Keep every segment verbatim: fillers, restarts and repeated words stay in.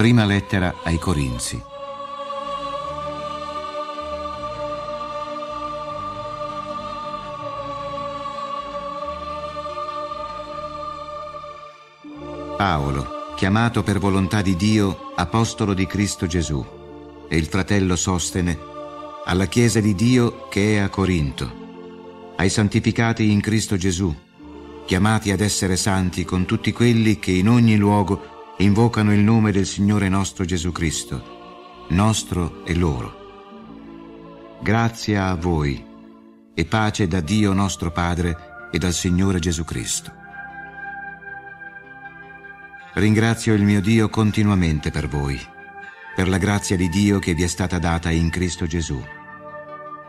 Prima lettera ai Corinzi. Paolo, chiamato per volontà di Dio apostolo di Cristo Gesù, e il fratello Sostene, alla Chiesa di Dio che è a Corinto, ai santificati in Cristo Gesù, chiamati ad essere santi con tutti quelli che in ogni luogo invocano il nome del Signore nostro Gesù Cristo, nostro e loro. Grazia a voi e pace da Dio nostro Padre e dal Signore Gesù Cristo. Ringrazio il mio Dio continuamente per voi, per la grazia di Dio che vi è stata data in Cristo Gesù,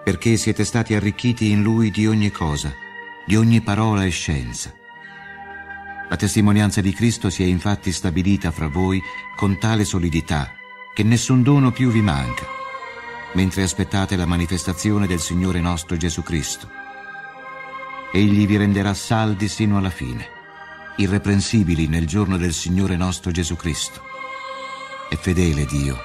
perché siete stati arricchiti in Lui di ogni cosa, di ogni parola e scienza. La testimonianza di Cristo si è infatti stabilita fra voi con tale solidità che nessun dono più vi manca, mentre aspettate la manifestazione del Signore nostro Gesù Cristo. Egli vi renderà saldi sino alla fine, irreprensibili nel giorno del Signore nostro Gesù Cristo. È fedele Dio,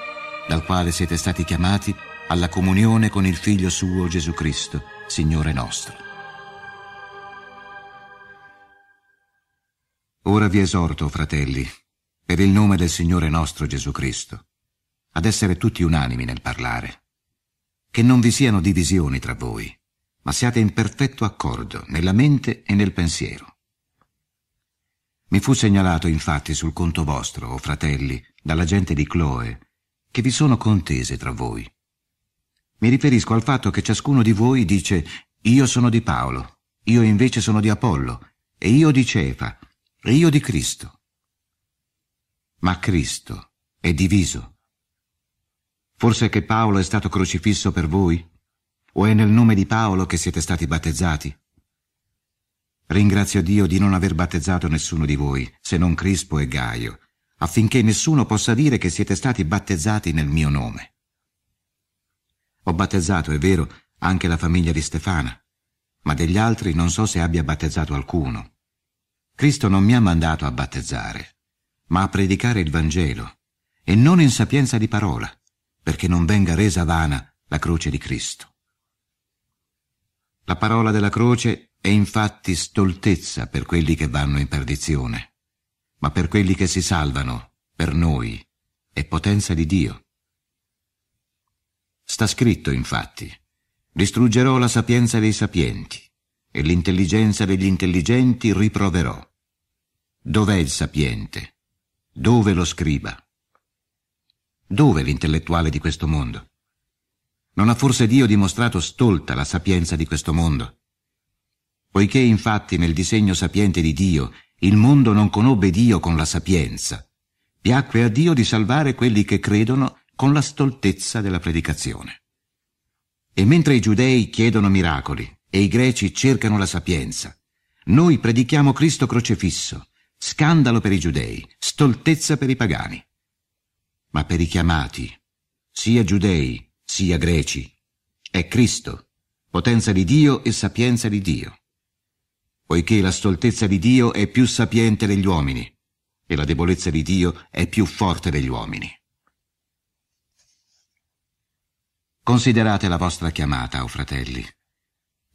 dal quale siete stati chiamati alla comunione con il Figlio suo Gesù Cristo, Signore nostro. Ora vi esorto, fratelli, per il nome del Signore nostro Gesù Cristo, ad essere tutti unanimi nel parlare, che non vi siano divisioni tra voi, ma siate in perfetto accordo nella mente e nel pensiero. Mi fu segnalato infatti sul conto vostro, o fratelli, dalla gente di Cloe, che vi sono contese tra voi. Mi riferisco al fatto che ciascuno di voi dice: io sono di Paolo, io invece sono di Apollo, e io di Cefa, e io di Cristo. Ma Cristo è diviso. Forse che Paolo è stato crocifisso per voi? O è nel nome di Paolo che siete stati battezzati? Ringrazio Dio di non aver battezzato nessuno di voi, se non Crispo e Gaio, affinché nessuno possa dire che siete stati battezzati nel mio nome. Ho battezzato, è vero, anche la famiglia di Stefana, ma degli altri non so se abbia battezzato alcuno. Cristo non mi ha mandato a battezzare, ma a predicare il Vangelo, e non in sapienza di parola, perché non venga resa vana la croce di Cristo. La parola della croce è infatti stoltezza per quelli che vanno in perdizione, ma per quelli che si salvano, per noi, è potenza di Dio. Sta scritto, infatti: distruggerò la sapienza dei sapienti, e l'intelligenza degli intelligenti riproverò. Dov'è il sapiente? Dove lo scriba? Dove l'intellettuale di questo mondo? Non ha forse Dio dimostrato stolta la sapienza di questo mondo? Poiché infatti nel disegno sapiente di Dio il mondo non conobbe Dio con la sapienza, piacque a Dio di salvare quelli che credono con la stoltezza della predicazione. E mentre i giudei chiedono miracoli e i greci cercano la sapienza, noi predichiamo Cristo crocifisso, scandalo per i giudei, stoltezza per i pagani. Ma per i chiamati, sia giudei sia greci, è Cristo, potenza di Dio e sapienza di Dio. Poiché la stoltezza di Dio è più sapiente degli uomini, e la debolezza di Dio è più forte degli uomini. Considerate la vostra chiamata, o fratelli.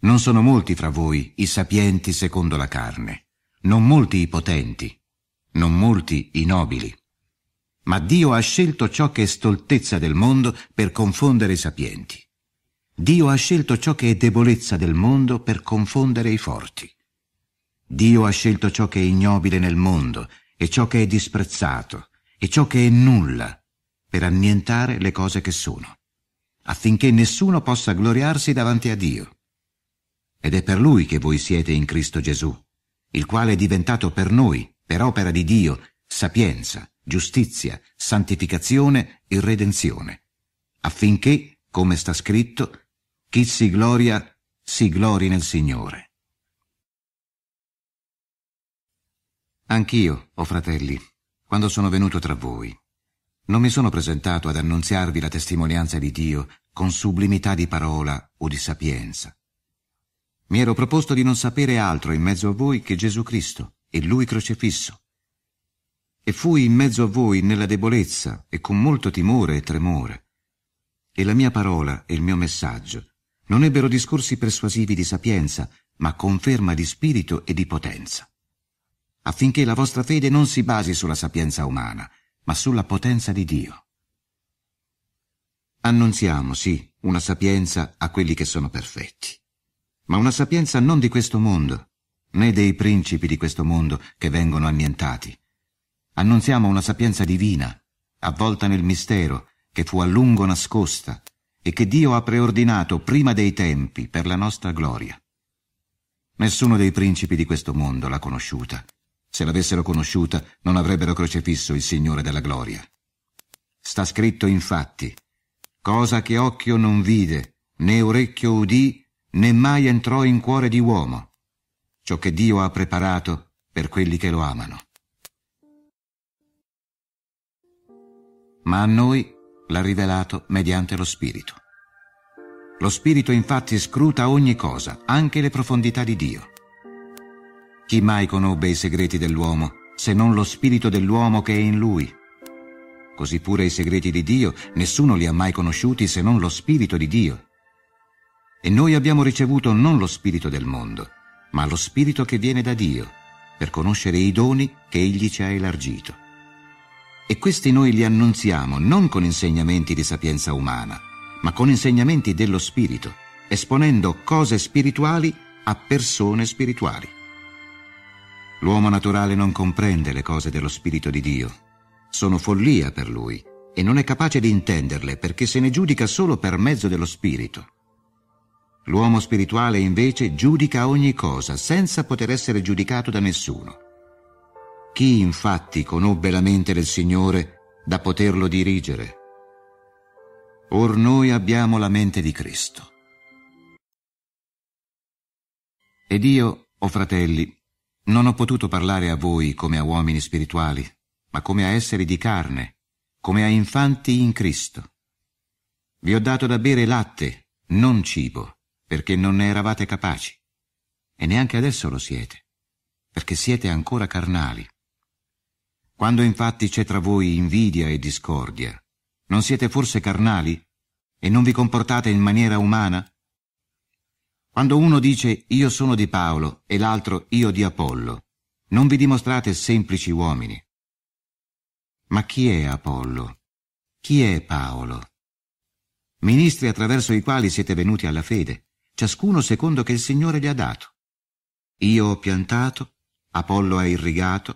Non sono molti fra voi i sapienti secondo la carne, non molti i potenti, non molti i nobili. Ma Dio ha scelto ciò che è stoltezza del mondo per confondere i sapienti. Dio ha scelto ciò che è debolezza del mondo per confondere i forti. Dio ha scelto ciò che è ignobile nel mondo e ciò che è disprezzato e ciò che è nulla per annientare le cose che sono, affinché nessuno possa gloriarsi davanti a Dio. Ed è per Lui che voi siete in Cristo Gesù, il quale è diventato per noi, per opera di Dio, sapienza, giustizia, santificazione e redenzione, affinché, come sta scritto, chi si gloria, si glori nel Signore. Anch'io, o fratelli, quando sono venuto tra voi, non mi sono presentato ad annunziarvi la testimonianza di Dio con sublimità di parola o di sapienza. Mi ero proposto di non sapere altro in mezzo a voi che Gesù Cristo e Lui crocifisso. e fui in mezzo a voi nella debolezza e con molto timore e tremore. E la mia parola e il mio messaggio non ebbero discorsi persuasivi di sapienza, ma conferma di spirito e di potenza, affinché la vostra fede non si basi sulla sapienza umana, ma sulla potenza di Dio. Annunziamo, sì, una sapienza a quelli che sono perfetti, ma una sapienza non di questo mondo, né dei principi di questo mondo che vengono annientati. Annunziamo una sapienza divina, avvolta nel mistero, che fu a lungo nascosta e che Dio ha preordinato prima dei tempi per la nostra gloria. Nessuno dei principi di questo mondo l'ha conosciuta. Se l'avessero conosciuta, non avrebbero crocifisso il Signore della gloria. Sta scritto infatti: cosa che occhio non vide, né orecchio udì, né mai entrò in cuore di uomo, ciò che Dio ha preparato per quelli che lo amano. Ma a noi l'ha rivelato mediante lo Spirito. Lo Spirito infatti scruta ogni cosa, anche le profondità di Dio. Chi mai conobbe i segreti dell'uomo, se non lo Spirito dell'uomo che è in lui? Così pure i segreti di Dio, nessuno li ha mai conosciuti se non lo Spirito di Dio. E noi abbiamo ricevuto non lo Spirito del mondo, ma lo Spirito che viene da Dio, per conoscere i doni che Egli ci ha elargito. E questi noi li annunziamo non con insegnamenti di sapienza umana, ma con insegnamenti dello Spirito, esponendo cose spirituali a persone spirituali. L'uomo naturale non comprende le cose dello Spirito di Dio. Sono follia per lui e non è capace di intenderle, perché se ne giudica solo per mezzo dello Spirito. L'uomo spirituale invece giudica ogni cosa senza poter essere giudicato da nessuno. Chi infatti conobbe la mente del Signore da poterlo dirigere? Or noi abbiamo la mente di Cristo. Ed io, o fratelli, non ho potuto parlare a voi come a uomini spirituali, ma come a esseri di carne, come a infanti in Cristo. Vi ho dato da bere latte, non cibo, perché non ne eravate capaci, e neanche adesso lo siete, perché siete ancora carnali. Quando infatti c'è tra voi invidia e discordia, non siete forse carnali e non vi comportate in maniera umana? Quando uno dice io sono di Paolo e l'altro io di Apollo, non vi dimostrate semplici uomini. Ma chi è Apollo? Chi è Paolo? Ministri attraverso i quali siete venuti alla fede, ciascuno secondo che il Signore gli ha dato. Io ho piantato, Apollo ha irrigato,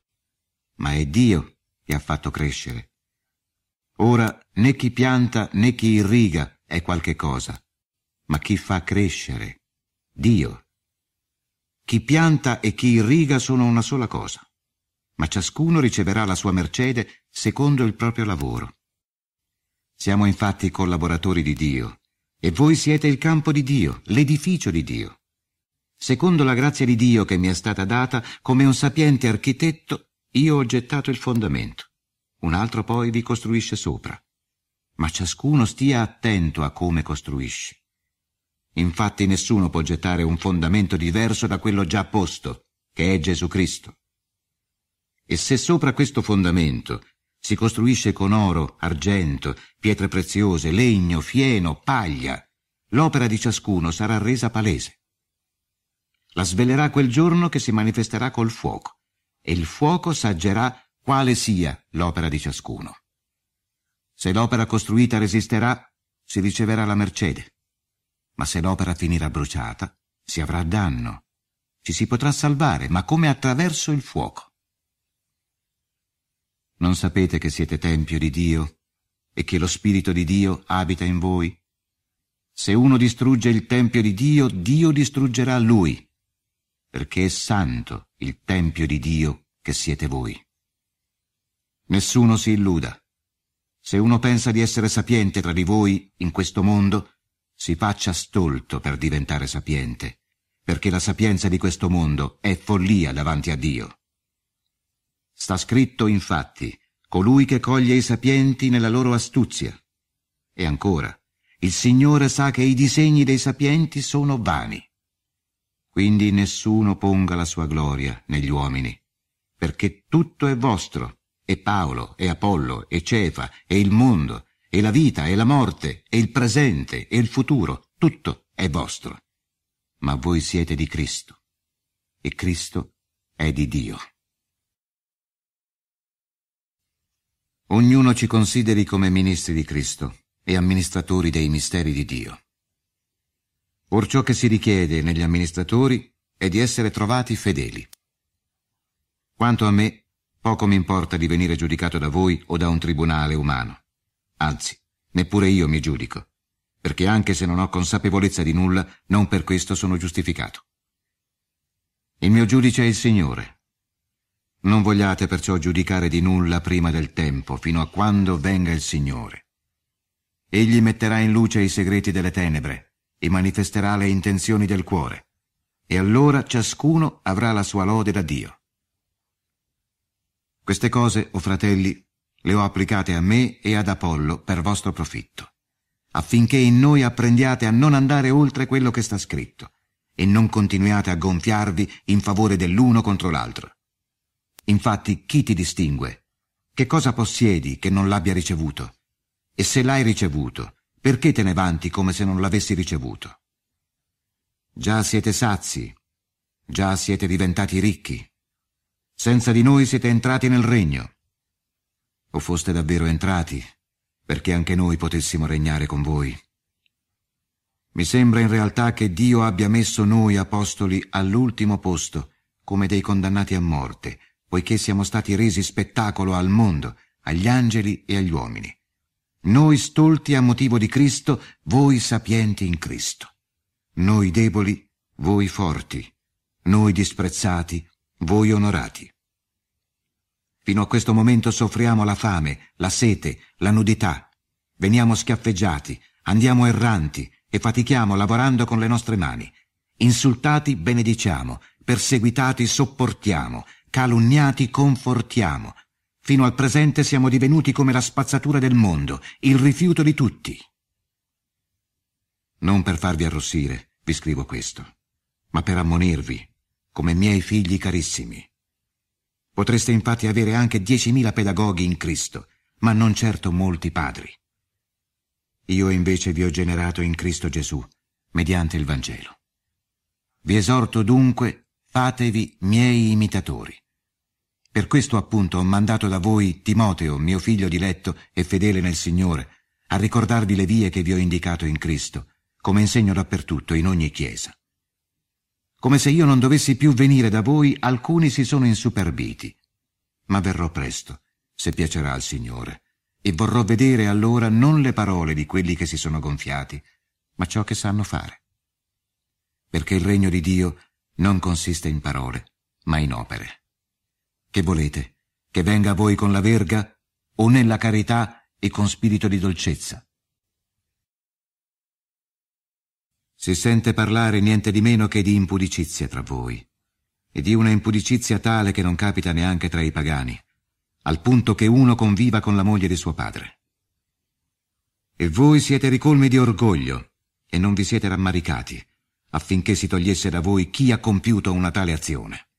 ma è Dio che ha fatto crescere. Ora né chi pianta né chi irriga è qualche cosa, ma chi fa crescere, Dio. Chi pianta e chi irriga sono una sola cosa, ma ciascuno riceverà la sua mercede secondo il proprio lavoro. Siamo infatti collaboratori di Dio, e voi siete il campo di Dio, l'edificio di Dio. Secondo la grazia di Dio che mi è stata data, come un sapiente architetto, io ho gettato il fondamento. Un altro poi vi costruisce sopra. Ma ciascuno stia attento a come costruisce. Infatti nessuno può gettare un fondamento diverso da quello già posto, che è Gesù Cristo. E se sopra questo fondamento si costruisce con oro, argento, pietre preziose, legno, fieno, paglia, l'opera di ciascuno sarà resa palese. La svelerà quel giorno che si manifesterà col fuoco, e il fuoco saggerà quale sia l'opera di ciascuno. Se l'opera costruita resisterà, si riceverà la mercede, ma se l'opera finirà bruciata, si avrà danno. Ci si potrà salvare, ma come attraverso il fuoco. Non sapete che siete tempio di Dio e che lo Spirito di Dio abita in voi? Se uno distrugge il tempio di Dio, Dio distruggerà lui, perché è santo il tempio di Dio che siete voi. Nessuno si illuda. Se uno pensa di essere sapiente tra di voi in questo mondo, si faccia stolto per diventare sapiente, perché la sapienza di questo mondo è follia davanti a Dio. Sta scritto infatti: colui che coglie i sapienti nella loro astuzia. E ancora: il Signore sa che i disegni dei sapienti sono vani. Quindi nessuno ponga la sua gloria negli uomini, perché tutto è vostro, e Paolo, e Apollo, e Cefa, e il mondo, e la vita, e la morte, e il presente, e il futuro, tutto è vostro. Ma voi siete di Cristo, e Cristo è di Dio. Ognuno ci consideri come ministri di Cristo e amministratori dei misteri di Dio. Or ciò che si richiede negli amministratori è di essere trovati fedeli. Quanto a me, poco mi importa di venire giudicato da voi o da un tribunale umano. Anzi, neppure io mi giudico, perché anche se non ho consapevolezza di nulla, non per questo sono giustificato. Il mio giudice è il Signore. Non vogliate perciò giudicare di nulla prima del tempo, fino a quando venga il Signore. Egli metterà in luce i segreti delle tenebre e manifesterà le intenzioni del cuore, e allora ciascuno avrà la sua lode da Dio. Queste cose, o fratelli, le ho applicate a me e ad Apollo per vostro profitto, affinché in noi apprendiate a non andare oltre quello che sta scritto e non continuiate a gonfiarvi in favore dell'uno contro l'altro. Infatti, chi ti distingue? Che cosa possiedi che non l'abbia ricevuto? E se l'hai ricevuto, perché te ne vanti come se non l'avessi ricevuto? Già siete sazi, già siete diventati ricchi. Senza di noi siete entrati nel regno. O foste davvero entrati, perché anche noi potessimo regnare con voi. Mi sembra in realtà che Dio abbia messo noi apostoli all'ultimo posto, come dei condannati a morte, poiché siamo stati resi spettacolo al mondo, agli angeli e agli uomini. Noi stolti a motivo di Cristo, voi sapienti in Cristo. Noi deboli, voi forti. Noi disprezzati, voi onorati. Fino a questo momento soffriamo la fame, la sete, la nudità. Veniamo schiaffeggiati, andiamo erranti e fatichiamo lavorando con le nostre mani. Insultati benediciamo, perseguitati sopportiamo, calunniati confortiamo. Fino al presente siamo divenuti come la spazzatura del mondo, il rifiuto di tutti. Non per farvi arrossire vi scrivo questo, ma per ammonirvi, come miei figli carissimi. Potreste infatti avere anche diecimila pedagoghi in Cristo, ma non certo molti padri. Io invece vi ho generato in Cristo Gesù, mediante il Vangelo. Vi esorto dunque, fatevi miei imitatori. Per questo appunto ho mandato da voi Timoteo, mio figlio diletto e fedele nel Signore, a ricordarvi le vie che vi ho indicato in Cristo, come insegno dappertutto, in ogni chiesa. Come se io non dovessi più venire da voi, alcuni si sono insuperbiti. Ma verrò presto, se piacerà al Signore, e vorrò vedere allora non le parole di quelli che si sono gonfiati, ma ciò che sanno fare. Perché il regno di Dio non consiste in parole, ma in opere. Che volete? Che venga a voi con la verga, o nella carità e con spirito di dolcezza? Si sente parlare niente di meno che di impudicizia tra voi, e di una impudicizia tale che non capita neanche tra i pagani, al punto che uno conviva con la moglie di suo padre. E voi siete ricolmi di orgoglio, e non vi siete rammaricati, affinché si togliesse da voi chi ha compiuto una tale azione.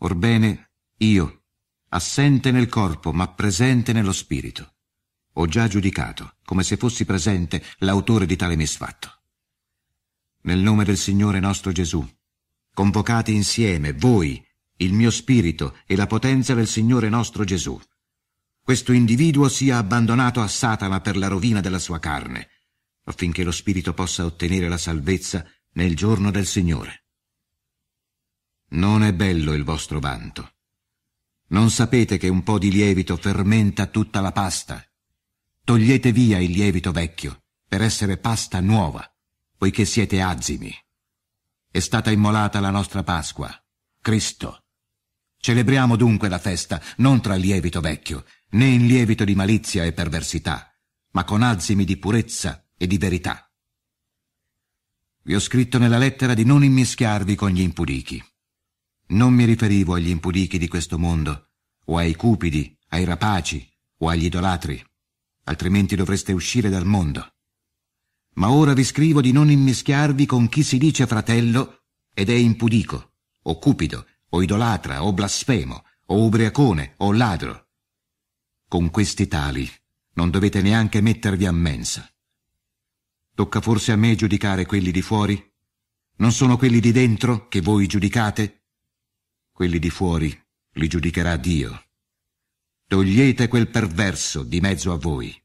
Orbene, io, assente nel corpo, ma presente nello spirito, ho già giudicato, come se fossi presente, l'autore di tale misfatto. Nel nome del Signore nostro Gesù, convocate insieme voi, il mio spirito e la potenza del Signore nostro Gesù. Questo individuo sia abbandonato a Satana per la rovina della sua carne, affinché lo spirito possa ottenere la salvezza nel giorno del Signore. Non è bello il vostro vanto. Non sapete che un po' di lievito fermenta tutta la pasta? Togliete via il lievito vecchio per essere pasta nuova, poiché siete azzimi. È stata immolata la nostra Pasqua, Cristo. Celebriamo dunque la festa non tra lievito vecchio, né in lievito di malizia e perversità, ma con azzimi di purezza e di verità. Vi ho scritto nella lettera di non immischiarvi con gli impudichi. Non mi riferivo agli impudichi di questo mondo, o ai cupidi, ai rapaci, o agli idolatri, altrimenti dovreste uscire dal mondo. Ma ora vi scrivo di non immischiarvi con chi si dice fratello ed è impudico, o cupido, o idolatra, o blasfemo, o ubriacone, o ladro. Con questi tali non dovete neanche mettervi a mensa. Tocca forse a me giudicare quelli di fuori? Non sono quelli di dentro che voi giudicate? Quelli di fuori li giudicherà Dio. Togliete quel perverso di mezzo a voi.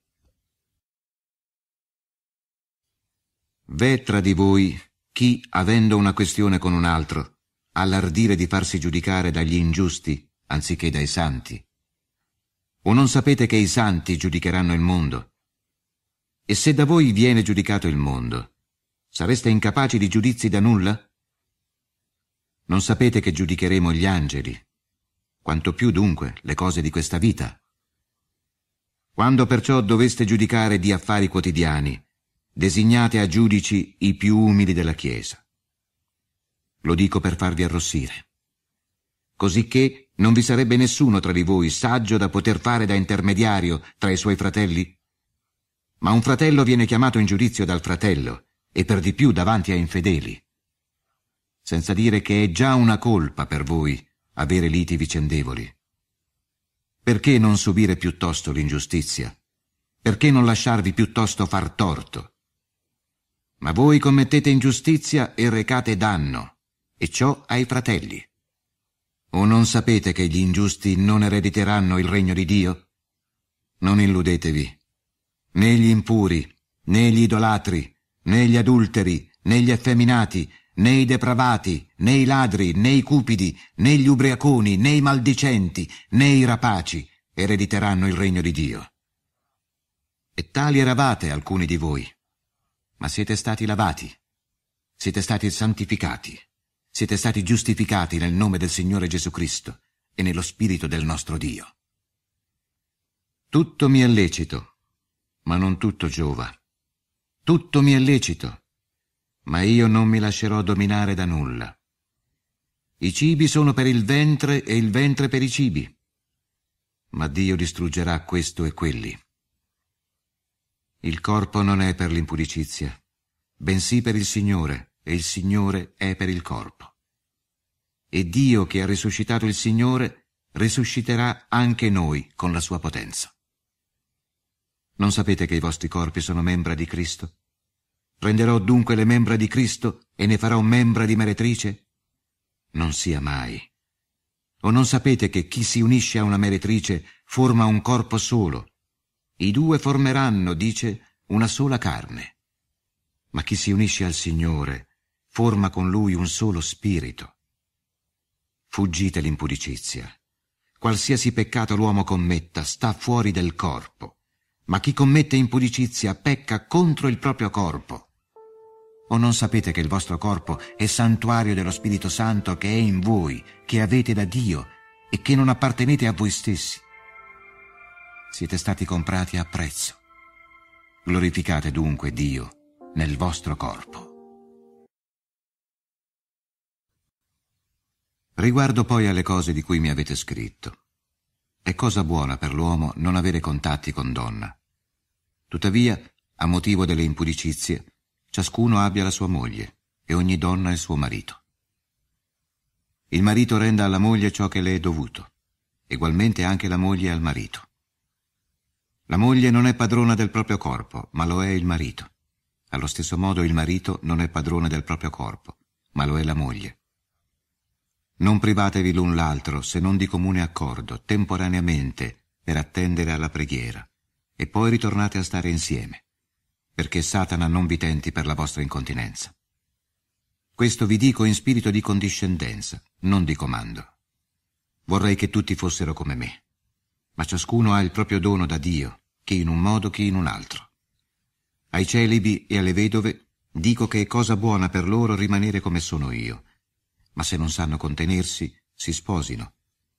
V'è tra di voi chi, avendo una questione con un altro, ha l'ardire di farsi giudicare dagli ingiusti anziché dai santi? O non sapete che i santi giudicheranno il mondo? E se da voi viene giudicato il mondo, sareste incapaci di giudizi da nulla? Non sapete che giudicheremo gli angeli, quanto più dunque le cose di questa vita. Quando perciò doveste giudicare di affari quotidiani, designate a giudici i più umili della Chiesa. Lo dico per farvi arrossire. Cosicché non vi sarebbe nessuno tra di voi saggio da poter fare da intermediario tra i suoi fratelli? Ma un fratello viene chiamato in giudizio dal fratello, e per di più davanti a infedeli. Senza dire che è già una colpa per voi avere liti vicendevoli. Perché non subire piuttosto l'ingiustizia? Perché non lasciarvi piuttosto far torto? Ma voi commettete ingiustizia e recate danno, e ciò ai fratelli. O non sapete che gli ingiusti non erediteranno il regno di Dio? Non illudetevi. Né gli impuri, né gli idolatri, né gli adulteri, né gli effeminati, né i depravati, né i ladri, né i cupidi, né gli ubriaconi, né i maldicenti, né i rapaci erediteranno il regno di Dio. E tali eravate alcuni di voi. Ma siete stati lavati, siete stati santificati, siete stati giustificati nel nome del Signore Gesù Cristo e nello Spirito del nostro Dio. Tutto mi è lecito, ma non tutto giova. Tutto mi è lecito, ma io non mi lascerò dominare da nulla. I cibi sono per il ventre e il ventre per i cibi, ma Dio distruggerà questo e quelli. Il corpo non è per l'impudicizia, bensì per il Signore, e il Signore è per il corpo. E Dio che ha risuscitato il Signore, risusciterà anche noi con la sua potenza. Non sapete che i vostri corpi sono membra di Cristo? Prenderò dunque le membra di Cristo e ne farò membra di meretrice? Non sia mai. O non sapete che chi si unisce a una meretrice forma un corpo solo? I due formeranno, dice, una sola carne. Ma chi si unisce al Signore forma con Lui un solo spirito. Fuggite l'impudicizia. Qualsiasi peccato l'uomo commetta sta fuori del corpo, ma chi commette impudicizia pecca contro il proprio corpo. O non sapete che il vostro corpo è santuario dello Spirito Santo che è in voi, che avete da Dio e che non appartenete a voi stessi? Siete stati comprati a prezzo. Glorificate dunque Dio nel vostro corpo. Riguardo poi alle cose di cui mi avete scritto. È cosa buona per l'uomo non avere contatti con donna. Tuttavia, a motivo delle impudicizie, ciascuno abbia la sua moglie e ogni donna il suo marito. Il marito renda alla moglie ciò che le è dovuto, egualmente anche la moglie al marito. La moglie non è padrona del proprio corpo, ma lo è il marito. Allo stesso modo il marito non è padrone del proprio corpo, ma lo è la moglie. Non privatevi l'un l'altro, se non di comune accordo, temporaneamente, per attendere alla preghiera, e poi ritornate a stare insieme, perché Satana non vi tenti per la vostra incontinenza. Questo vi dico in spirito di condiscendenza, non di comando. Vorrei che tutti fossero come me, ma ciascuno ha il proprio dono da Dio, chi in un modo, chi in un altro. Ai celibi e alle vedove dico che è cosa buona per loro rimanere come sono io, ma se non sanno contenersi, si sposino.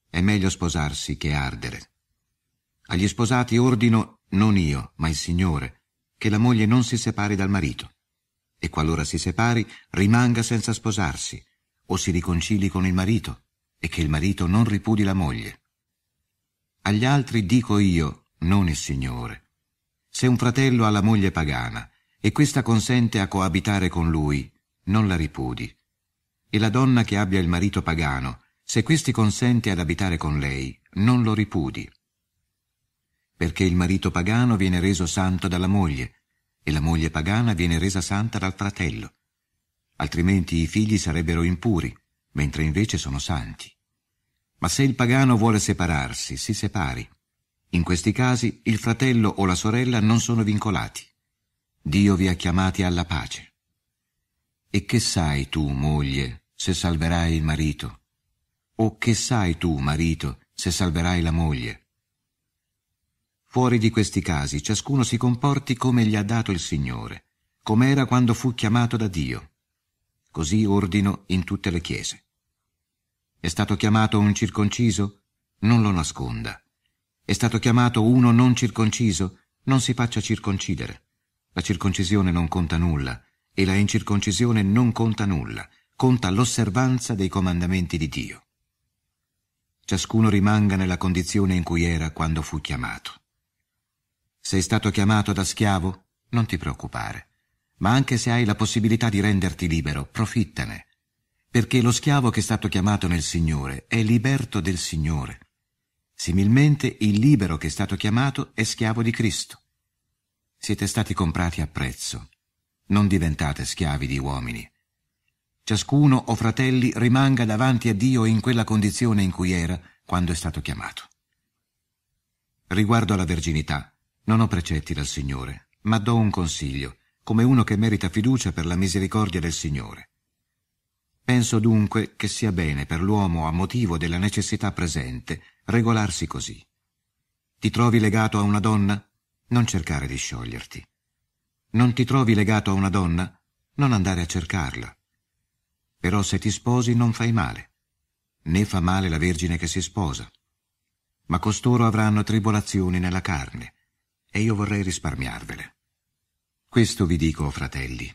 È meglio sposarsi che ardere. Agli sposati ordino, non io, ma il Signore, che la moglie non si separi dal marito, e qualora si separi, rimanga senza sposarsi, o si riconcili con il marito, e che il marito non ripudi la moglie. Agli altri dico io, non il Signore. Se un fratello ha la moglie pagana e questa consente a coabitare con lui, non la ripudi. E la donna che abbia il marito pagano, Se questi consente ad abitare con lei, non lo ripudi, perché il marito pagano viene reso santo dalla moglie e la moglie pagana viene resa santa dal fratello, altrimenti i figli sarebbero impuri, mentre invece sono santi. Ma se il pagano vuole separarsi, si separi. In questi casi il fratello o la sorella non sono vincolati. Dio vi ha chiamati alla pace. E che sai tu, moglie, se salverai il marito? O che sai tu, marito, se salverai la moglie? Fuori di questi casi ciascuno si comporti come gli ha dato il Signore, come era quando fu chiamato da Dio. Così ordino in tutte le chiese. È stato chiamato un circonciso? Non lo nasconda. È stato chiamato uno non circonciso, non si faccia circoncidere. La circoncisione non conta nulla e la incirconcisione non conta nulla, conta l'osservanza dei comandamenti di Dio. Ciascuno rimanga nella condizione in cui era quando fu chiamato. Sei stato chiamato da schiavo? Non ti preoccupare, ma anche se hai la possibilità di renderti libero, profittane, perché lo schiavo che è stato chiamato nel Signore è liberto del Signore. Similmente il libero che è stato chiamato è schiavo di Cristo. Siete stati comprati a prezzo. Non diventate schiavi di uomini. Ciascuno o fratelli rimanga davanti a Dio in quella condizione in cui era quando è stato chiamato. Riguardo alla verginità, non ho precetti dal Signore, ma do un consiglio, come uno che merita fiducia per la misericordia del Signore. Penso dunque che sia bene per l'uomo, a motivo della necessità presente, regolarsi così. Ti trovi legato a una donna? Non cercare di scioglierti. Non ti trovi legato a una donna? Non andare a cercarla. Però se ti sposi non fai male, né fa male la vergine che si sposa. Ma costoro avranno tribolazioni nella carne, e io vorrei risparmiarvele. Questo vi dico, fratelli,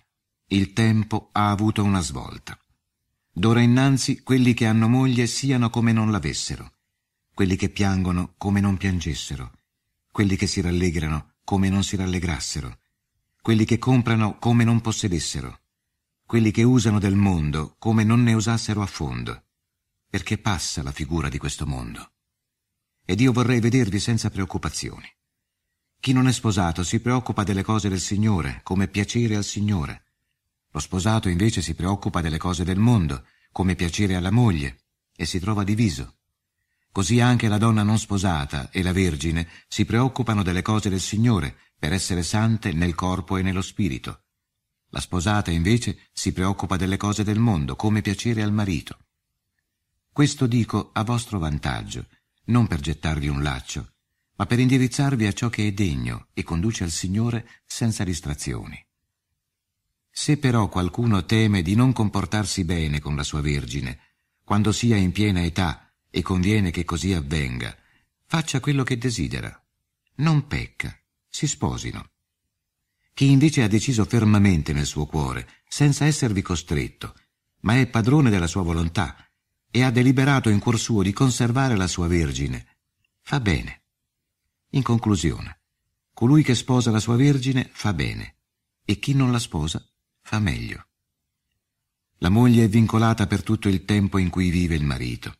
il tempo ha avuto una svolta. D'ora innanzi quelli che hanno moglie siano come non l'avessero, quelli che piangono come non piangessero, quelli che si rallegrano come non si rallegrassero, quelli che comprano come non possedessero, quelli che usano del mondo come non ne usassero a fondo, perché passa la figura di questo mondo. Ed io vorrei vedervi senza preoccupazioni. Chi non è sposato si preoccupa delle cose del Signore, come piacere al Signore. Lo sposato invece si preoccupa delle cose del mondo, come piacere alla moglie, e si trova diviso. Così anche la donna non sposata e la vergine si preoccupano delle cose del Signore per essere sante nel corpo e nello spirito. La sposata invece si preoccupa delle cose del mondo, come piacere al marito. Questo dico a vostro vantaggio, non per gettarvi un laccio, ma per indirizzarvi a ciò che è degno e conduce al Signore senza distrazioni. Se però qualcuno teme di non comportarsi bene con la sua vergine, quando sia in piena età, e conviene che così avvenga, faccia quello che desidera. Non pecca, si sposino. Chi invece ha deciso fermamente nel suo cuore, senza esservi costretto, ma è padrone della sua volontà e ha deliberato in cuor suo di conservare la sua vergine, fa bene. In conclusione, colui che sposa la sua vergine fa bene, e chi non la sposa fa meglio. La moglie è vincolata per tutto il tempo in cui vive il marito.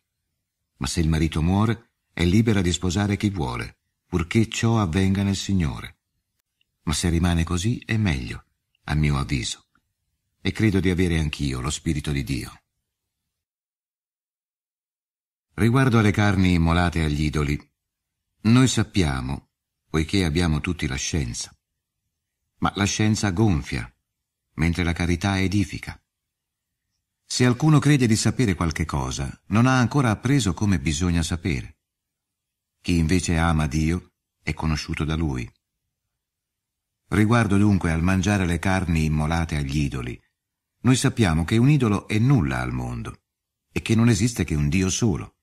Ma se il marito muore, è libera di sposare chi vuole, purché ciò avvenga nel Signore. Ma se rimane così è meglio, a mio avviso, e credo di avere anch'io lo Spirito di Dio. Riguardo alle carni immolate agli idoli, noi sappiamo, poiché abbiamo tutti la scienza, ma la scienza gonfia, mentre la carità edifica. Se alcuno crede di sapere qualche cosa, non ha ancora appreso come bisogna sapere. Chi invece ama Dio è conosciuto da Lui. Riguardo dunque al mangiare le carni immolate agli idoli, noi sappiamo che un idolo è nulla al mondo e che non esiste che un Dio solo.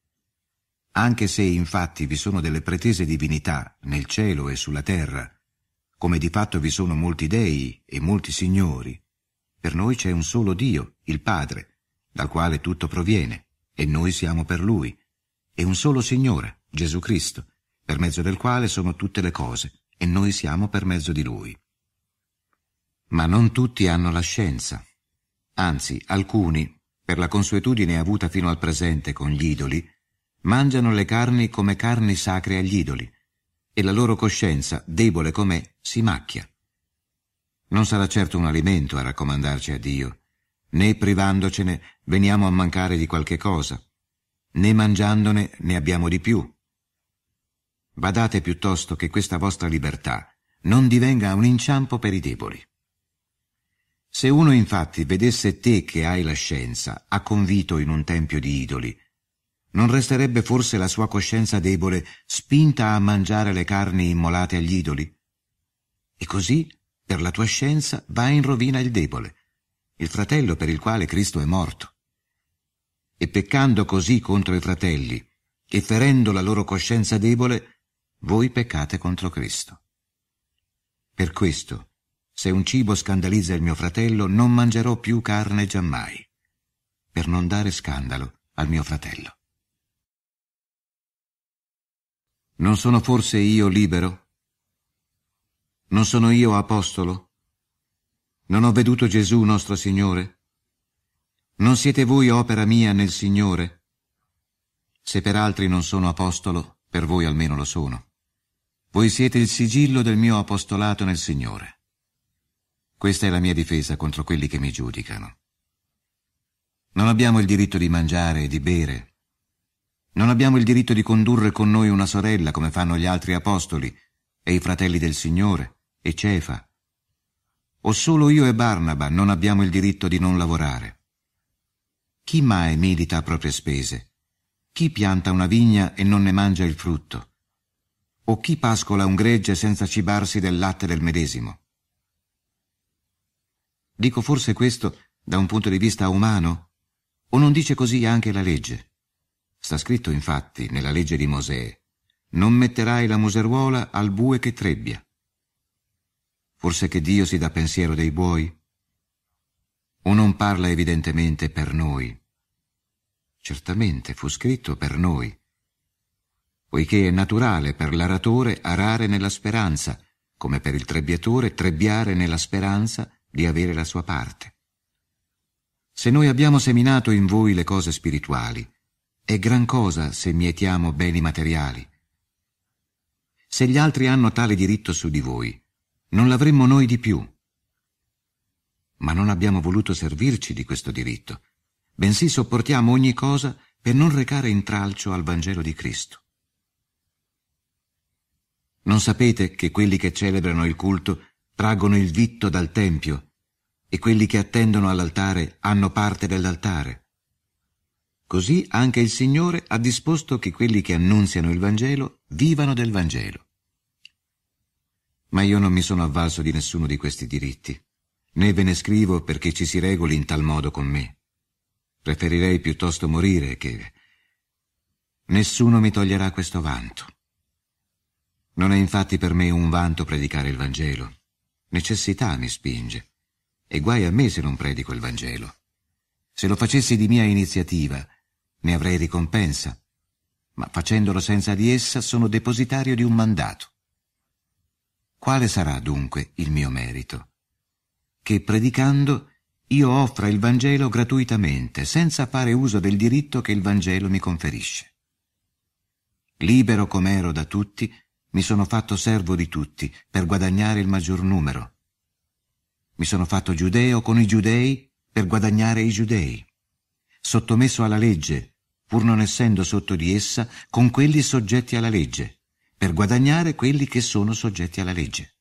Anche se infatti vi sono delle pretese divinità nel cielo e sulla terra, come di fatto vi sono molti dei e molti signori, per noi c'è un solo Dio, il Padre, dal quale tutto proviene, e noi siamo per Lui, e un solo Signore, Gesù Cristo, per mezzo del quale sono tutte le cose, e noi siamo per mezzo di Lui. Ma non tutti hanno la scienza, anzi alcuni, per la consuetudine avuta fino al presente con gli idoli, mangiano le carni come carni sacre agli idoli, e la loro coscienza, debole com'è, si macchia. Non sarà certo un alimento a raccomandarci a Dio, né privandocene veniamo a mancare di qualche cosa, né mangiandone ne abbiamo di più. Badate piuttosto che questa vostra libertà non divenga un inciampo per i deboli. Se uno infatti vedesse te che hai la scienza, acconvito in un tempio di idoli, non resterebbe forse la sua coscienza debole spinta a mangiare le carni immolate agli idoli? E così, per la tua scienza, va in rovina il debole, il fratello per il quale Cristo è morto. E peccando così contro i fratelli e ferendo la loro coscienza debole, voi peccate contro Cristo. Per questo, se un cibo scandalizza il mio fratello, non mangerò più carne giammai, per non dare scandalo al mio fratello. Non sono forse io libero? Non sono io apostolo? Non ho veduto Gesù nostro Signore? Non siete voi opera mia nel Signore? Se per altri non sono apostolo, per voi almeno lo sono. Voi siete il sigillo del mio apostolato nel Signore. Questa è la mia difesa contro quelli che mi giudicano. Non abbiamo il diritto di mangiare e di bere. Non abbiamo il diritto di condurre con noi una sorella come fanno gli altri apostoli e i fratelli del Signore e Cefa. O solo io e Barnaba non abbiamo il diritto di non lavorare. Chi mai milita a proprie spese? Chi pianta una vigna e non ne mangia il frutto? O chi pascola un gregge senza cibarsi del latte del medesimo? Dico forse questo da un punto di vista umano? O non dice così anche la legge? Sta scritto infatti nella legge di Mosè: non metterai la museruola al bue che trebbia. Forse che Dio si dà pensiero dei buoi? O non parla evidentemente per noi? Certamente fu scritto per noi, poiché è naturale per l'aratore arare nella speranza, come per il trebbiatore trebbiare nella speranza di avere la sua parte. Se noi abbiamo seminato in voi le cose spirituali, è gran cosa se mietiamo beni materiali. Se gli altri hanno tale diritto su di voi, non l'avremmo noi di più. Ma non abbiamo voluto servirci di questo diritto, bensì sopportiamo ogni cosa per non recare intralcio al Vangelo di Cristo. Non sapete che quelli che celebrano il culto traggono il vitto dal tempio e quelli che attendono all'altare hanno parte dell'altare? Così anche il Signore ha disposto che quelli che annunziano il Vangelo vivano del Vangelo. Ma io non mi sono avvalso di nessuno di questi diritti, né ve ne scrivo perché ci si regoli in tal modo con me. Preferirei piuttosto morire, che nessuno mi toglierà questo vanto. Non è infatti per me un vanto predicare il Vangelo. Necessità mi spinge, e guai a me se non predico il Vangelo. Se lo facessi di mia iniziativa, ne avrei ricompensa, ma facendolo senza di essa sono depositario di un mandato. Quale sarà dunque il mio merito? Che predicando io offra il Vangelo gratuitamente, senza fare uso del diritto che il Vangelo mi conferisce. Libero com'ero da tutti, mi sono fatto servo di tutti per guadagnare il maggior numero. Mi sono fatto giudeo con i giudei per guadagnare i giudei, sottomesso alla legge, pur non essendo sotto di essa, con quelli soggetti alla legge, per guadagnare quelli che sono soggetti alla legge.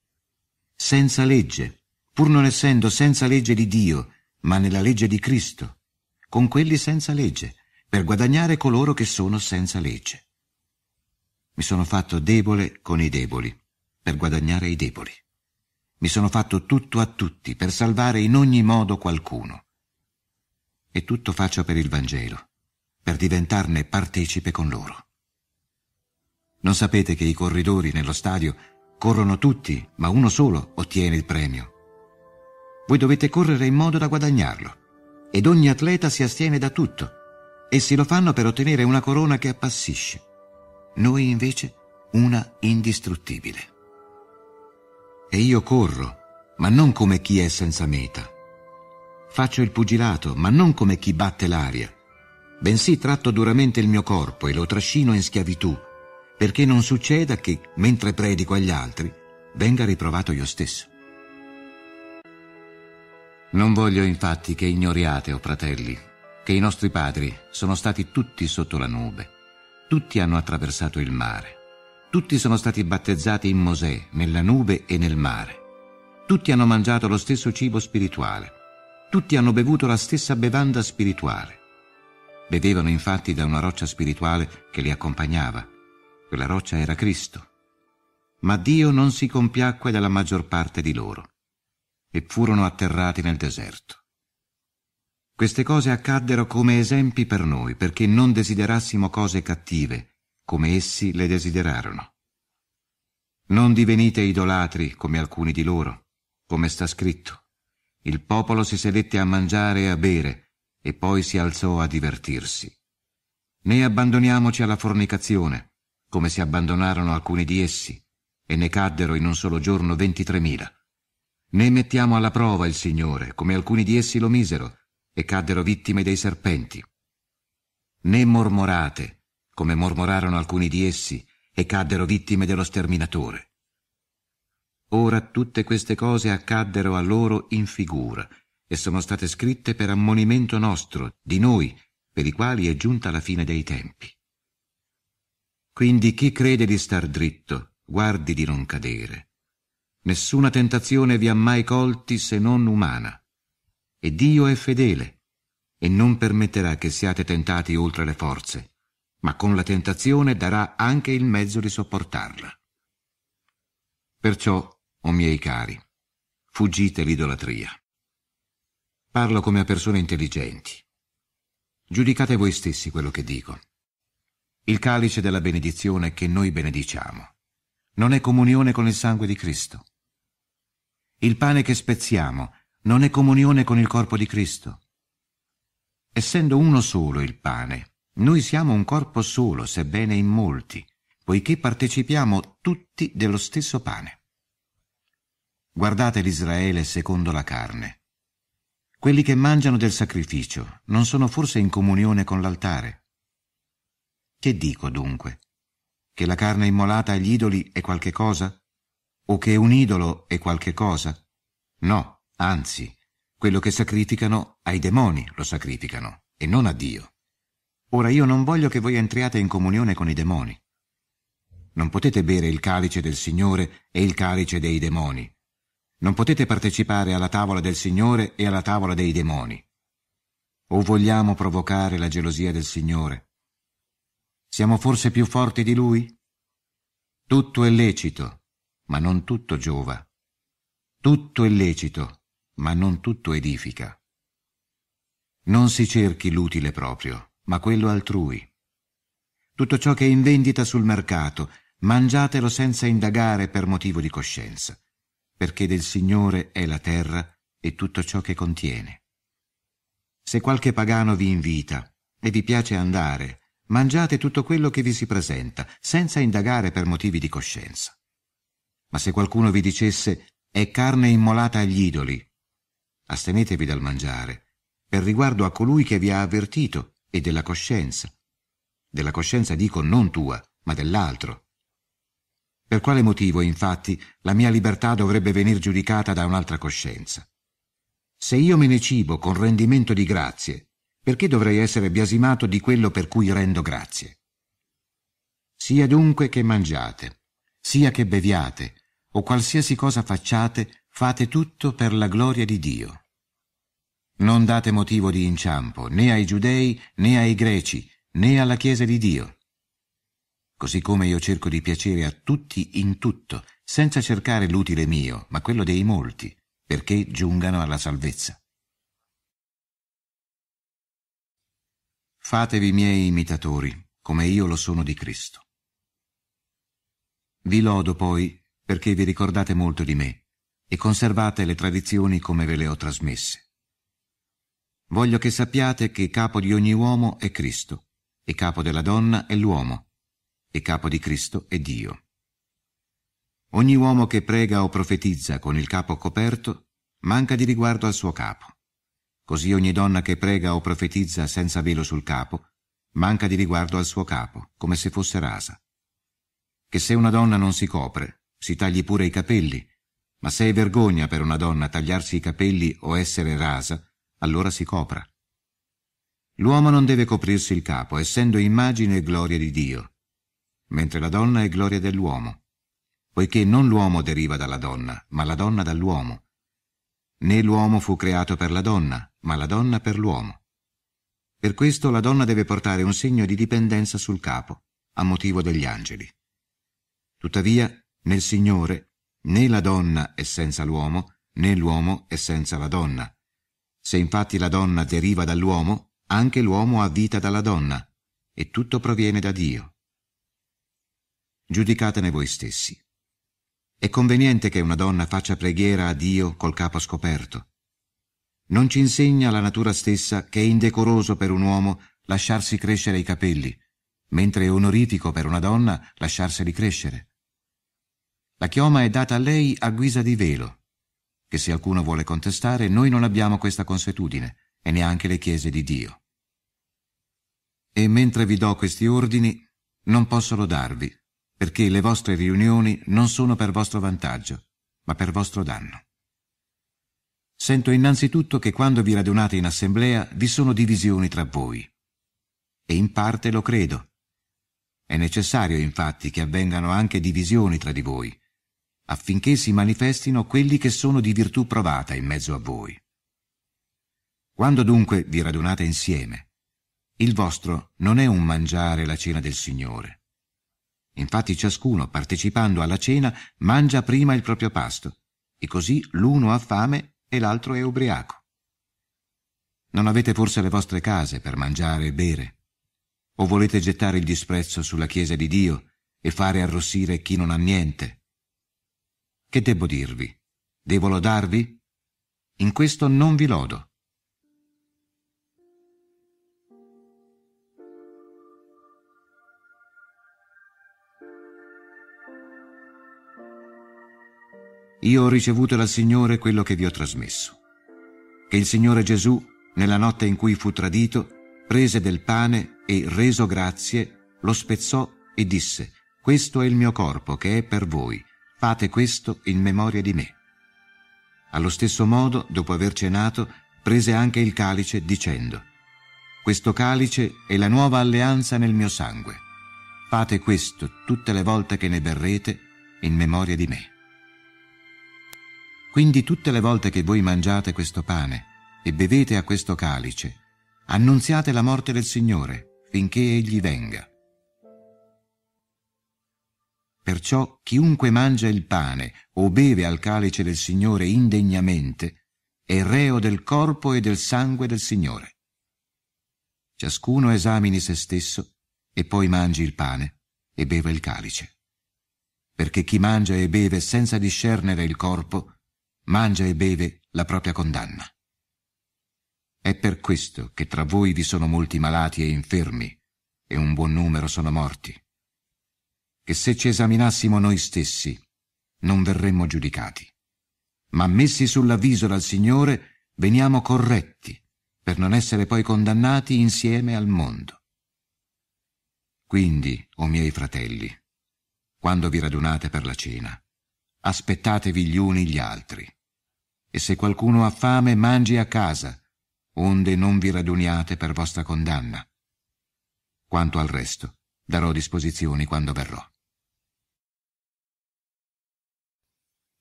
Senza legge, pur non essendo senza legge di Dio, ma nella legge di Cristo, con quelli senza legge, per guadagnare coloro che sono senza legge. Mi sono fatto debole con i deboli, per guadagnare i deboli. Mi sono fatto tutto a tutti, per salvare in ogni modo qualcuno. E tutto faccio per il Vangelo, per diventarne partecipe con loro. Non sapete che i corridori nello stadio corrono tutti, ma uno solo ottiene il premio. Voi dovete correre in modo da guadagnarlo, ed ogni atleta si astiene da tutto. Essi lo fanno per ottenere una corona che appassisce. Noi invece una indistruttibile. E io corro, ma non come chi è senza meta. Faccio il pugilato, ma non come chi batte l'aria, bensì tratto duramente il mio corpo e lo trascino in schiavitù, perché non succeda che, mentre predico agli altri, venga riprovato io stesso. Non voglio infatti che ignoriate, o fratelli, che i nostri padri sono stati tutti sotto la nube, tutti hanno attraversato il mare, tutti sono stati battezzati in Mosè, nella nube e nel mare, tutti hanno mangiato lo stesso cibo spirituale, tutti hanno bevuto la stessa bevanda spirituale. Bevevano infatti da una roccia spirituale che li accompagnava, quella roccia era Cristo. Ma Dio non si compiacque della maggior parte di loro, e furono atterrati nel deserto. Queste cose accaddero come esempi per noi, perché non desiderassimo cose cattive, come essi le desiderarono. Non divenite idolatri, come alcuni di loro, come sta scritto. Il popolo si sedette a mangiare e a bere, e poi si alzò a divertirsi. Né abbandoniamoci alla fornicazione, come si abbandonarono alcuni di essi, e ne caddero in un solo giorno ventitremila. Né mettiamo alla prova il Signore, come alcuni di essi lo misero, e caddero vittime dei serpenti. Né mormorate, come mormorarono alcuni di essi, e caddero vittime dello sterminatore. Ora tutte queste cose accaddero a loro in figura, e sono state scritte per ammonimento nostro, di noi, per i quali è giunta la fine dei tempi. Quindi chi crede di star dritto, guardi di non cadere. Nessuna tentazione vi ha mai colti se non umana. E Dio è fedele, e non permetterà che siate tentati oltre le forze, ma con la tentazione darà anche il mezzo di sopportarla. Perciò, o miei cari, fuggite l'idolatria. Parlo come a persone intelligenti. Giudicate voi stessi quello che dico. Il calice della benedizione che noi benediciamo non è comunione con il sangue di Cristo. Il pane che spezziamo non è comunione con il corpo di Cristo. Essendo uno solo il pane, noi siamo un corpo solo, sebbene in molti, poiché partecipiamo tutti dello stesso pane. Guardate l'Israele secondo la carne. Quelli che mangiano del sacrificio non sono forse in comunione con l'altare? Che dico dunque? Che la carne immolata agli idoli è qualche cosa? O che un idolo è qualche cosa? No. Anzi, quello che sacrificano ai demoni lo sacrificano, e non a Dio. Ora io non voglio che voi entriate in comunione con i demoni. Non potete bere il calice del Signore e il calice dei demoni. Non potete partecipare alla tavola del Signore e alla tavola dei demoni. O vogliamo provocare la gelosia del Signore? Siamo forse più forti di Lui? Tutto è lecito, ma non tutto giova. Tutto è lecito, ma non tutto edifica. Non si cerchi l'utile proprio, ma quello altrui. Tutto ciò che è in vendita sul mercato, mangiatelo senza indagare per motivo di coscienza, perché del Signore è la terra e tutto ciò che contiene. Se qualche pagano vi invita e vi piace andare, mangiate tutto quello che vi si presenta, senza indagare per motivi di coscienza. Ma se qualcuno vi dicesse: è carne immolata agli idoli, astenetevi dal mangiare, per riguardo a colui che vi ha avvertito e della coscienza. Della coscienza dico non tua, ma dell'altro. Per quale motivo, infatti, la mia libertà dovrebbe venir giudicata da un'altra coscienza? Se io me ne cibo con rendimento di grazie, perché dovrei essere biasimato di quello per cui rendo grazie? Sia dunque che mangiate, sia che beviate, o qualsiasi cosa facciate, fate tutto per la gloria di Dio. Non date motivo di inciampo né ai giudei, né ai greci, né alla Chiesa di Dio. Così come io cerco di piacere a tutti in tutto, senza cercare l'utile mio, ma quello dei molti, perché giungano alla salvezza. Fatevi miei imitatori, come io lo sono di Cristo. Vi lodo poi, perché vi ricordate molto di me e conservate le tradizioni come ve le ho trasmesse. Voglio che sappiate che capo di ogni uomo è Cristo, e capo della donna è l'uomo, e capo di Cristo è Dio. Ogni uomo che prega o profetizza con il capo coperto manca di riguardo al suo capo, Così ogni donna che prega o profetizza senza velo sul capo manca di riguardo al suo capo, come se fosse rasa. Che se una donna non si copre, si tagli pure i capelli, ma se è vergogna per una donna tagliarsi i capelli o essere rasa, allora si copra. L'uomo non deve coprirsi il capo, essendo immagine e gloria di Dio, mentre la donna è gloria dell'uomo, poiché non l'uomo deriva dalla donna, ma la donna dall'uomo. Né l'uomo fu creato per la donna, ma la donna per l'uomo. Per questo la donna deve portare un segno di dipendenza sul capo, a motivo degli angeli. Tuttavia, nel Signore, né la donna è senza l'uomo, né l'uomo è senza la donna. Se infatti la donna deriva dall'uomo, anche l'uomo ha vita dalla donna, e tutto proviene da Dio. Giudicatene voi stessi. È conveniente che una donna faccia preghiera a Dio col capo scoperto. Non ci insegna la natura stessa che è indecoroso per un uomo lasciarsi crescere i capelli, mentre è onorifico per una donna lasciarseli crescere. La chioma è data a lei a guisa di velo, che se qualcuno vuole contestare, noi non abbiamo questa consuetudine, e neanche le chiese di Dio. E mentre vi do questi ordini, non posso darvi, perché le vostre riunioni non sono per vostro vantaggio, ma per vostro danno. Sento innanzitutto che quando vi radunate in assemblea vi sono divisioni tra voi, e in parte lo credo. È necessario infatti che avvengano anche divisioni tra di voi, affinché si manifestino quelli che sono di virtù provata in mezzo a voi. Quando dunque vi radunate insieme, il vostro non è un mangiare la cena del Signore. Infatti ciascuno, partecipando alla cena, mangia prima il proprio pasto, e così l'uno ha fame e l'altro è ubriaco. Non avete forse le vostre case per mangiare e bere? O volete gettare il disprezzo sulla Chiesa di Dio e fare arrossire chi non ha niente? Che debbo dirvi? Devo lodarvi? In questo non vi lodo. Io ho ricevuto dal Signore quello che vi ho trasmesso, che il Signore Gesù, nella notte in cui fu tradito, prese del pane e, reso grazie, lo spezzò e disse: «Questo è il mio corpo che è per voi, fate questo in memoria di me». Allo stesso modo, dopo aver cenato, prese anche il calice dicendo: «Questo calice è la nuova alleanza nel mio sangue, fate questo tutte le volte che ne berrete in memoria di me». Quindi tutte le volte che voi mangiate questo pane e bevete a questo calice, annunziate la morte del Signore finché Egli venga. Perciò chiunque mangia il pane o beve al calice del Signore indegnamente è reo del corpo e del sangue del Signore. Ciascuno esamini se stesso e poi mangi il pane e beva il calice. Perché chi mangia e beve senza discernere il corpo mangia e beve la propria condanna. È per questo che tra voi vi sono molti malati e infermi, e un buon numero sono morti. Che se ci esaminassimo noi stessi, non verremmo giudicati, ma messi sull'avviso dal Signore, veniamo corretti, per non essere poi condannati insieme al mondo. Quindi, o miei fratelli, quando vi radunate per la cena, aspettatevi gli uni gli altri, e se qualcuno ha fame mangi a casa, onde non vi raduniate per vostra condanna. Quanto al resto, darò disposizioni quando verrò.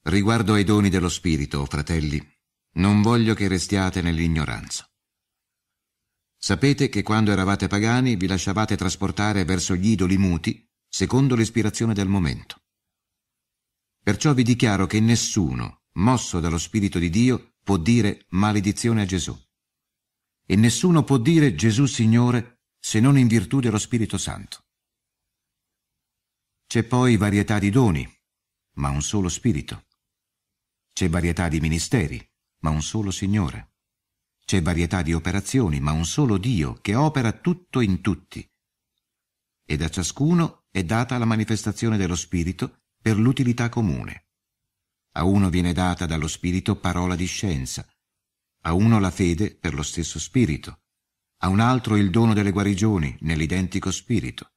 Riguardo ai doni dello Spirito, o fratelli, non voglio che restiate nell'ignoranza. Sapete che quando eravate pagani vi lasciavate trasportare verso gli idoli muti, secondo l'ispirazione del momento. Perciò vi dichiaro che nessuno, mosso dallo Spirito di Dio, può dire maledizione a Gesù. E nessuno può dire Gesù Signore se non in virtù dello Spirito Santo. C'è poi varietà di doni, ma un solo Spirito. C'è varietà di ministeri, ma un solo Signore. C'è varietà di operazioni, ma un solo Dio che opera tutto in tutti. E da ciascuno è data la manifestazione dello Spirito per l'utilità comune. A uno viene data dallo Spirito parola di scienza, a uno la fede per lo stesso spirito, a un altro il dono delle guarigioni nell'identico spirito,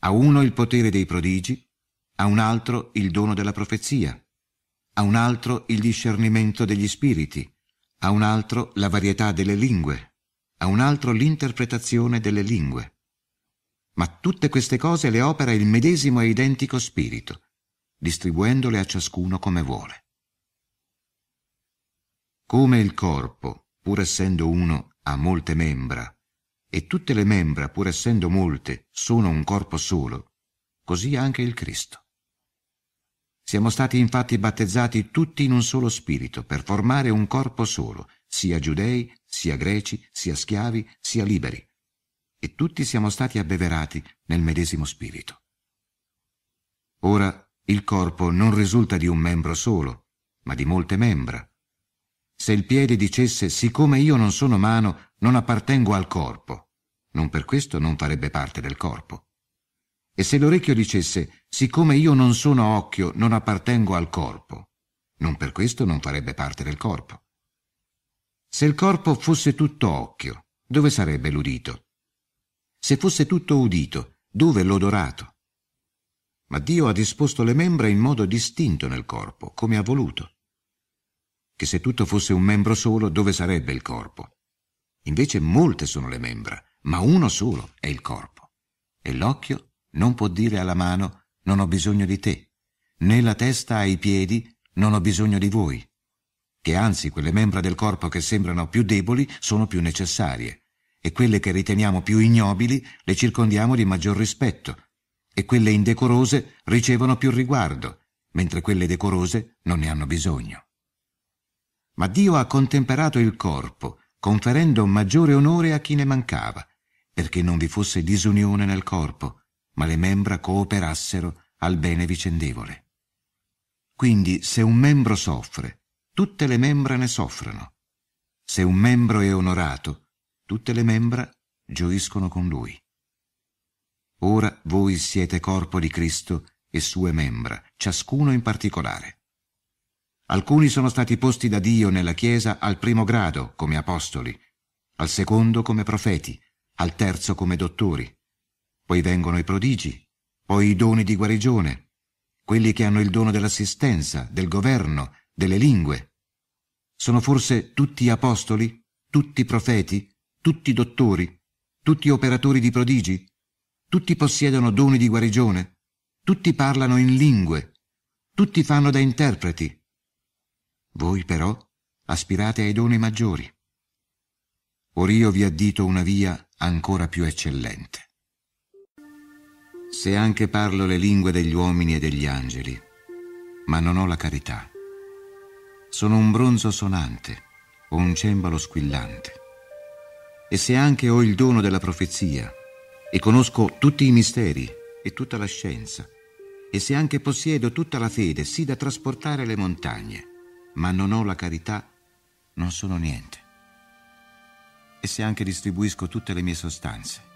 a uno il potere dei prodigi, a un altro il dono della profezia, a un altro il discernimento degli spiriti, a un altro la varietà delle lingue, a un altro l'interpretazione delle lingue. Ma tutte queste cose le opera il medesimo e identico spirito, distribuendole a ciascuno come vuole. Come il corpo, pur essendo uno, ha molte membra, e tutte le membra, pur essendo molte, sono un corpo solo, così anche il Cristo. Siamo stati infatti battezzati tutti in un solo spirito, per formare un corpo solo, sia giudei, sia greci, sia schiavi, sia liberi, e tutti siamo stati abbeverati nel medesimo spirito. Ora, il corpo non risulta di un membro solo, ma di molte membra. Se il piede dicesse, siccome io non sono mano, non appartengo al corpo, non per questo non farebbe parte del corpo. E se l'orecchio dicesse, siccome io non sono occhio, non appartengo al corpo, non per questo non farebbe parte del corpo. Se il corpo fosse tutto occhio, dove sarebbe l'udito? Se fosse tutto udito, dove l'odorato? Ma Dio ha disposto le membra in modo distinto nel corpo, come ha voluto. Che se tutto fosse un membro solo, dove sarebbe il corpo? Invece molte sono le membra, ma uno solo è il corpo. E l'occhio non può dire alla mano, non ho bisogno di te, né la testa ai piedi, non ho bisogno di voi. Che anzi quelle membra del corpo che sembrano più deboli sono più necessarie, e quelle che riteniamo più ignobili le circondiamo di maggior rispetto, e quelle indecorose ricevono più riguardo, mentre quelle decorose non ne hanno bisogno. Ma Dio ha contemperato il corpo, conferendo maggiore onore a chi ne mancava, perché non vi fosse disunione nel corpo, ma le membra cooperassero al bene vicendevole. Quindi, se un membro soffre, tutte le membra ne soffrono. Se un membro è onorato, tutte le membra gioiscono con lui. Ora voi siete corpo di Cristo e sue membra, ciascuno in particolare. Alcuni sono stati posti da Dio nella Chiesa al primo grado come apostoli, al secondo come profeti, al terzo come dottori. Poi vengono i prodigi, poi i doni di guarigione, quelli che hanno il dono dell'assistenza, del governo, delle lingue. Sono forse tutti apostoli, tutti profeti, tutti dottori, tutti operatori di prodigi, tutti possiedono doni di guarigione, tutti parlano in lingue, tutti fanno da interpreti. Voi però aspirate ai doni maggiori. Or io vi addito una via ancora più eccellente. Se anche parlo le lingue degli uomini e degli angeli, ma non ho la carità, sono un bronzo sonante o un cembalo squillante. E se anche ho il dono della profezia e conosco tutti i misteri e tutta la scienza, e se anche possiedo tutta la fede, sì da trasportare le montagne, ma non ho la carità, non sono niente. E se anche distribuisco tutte le mie sostanze,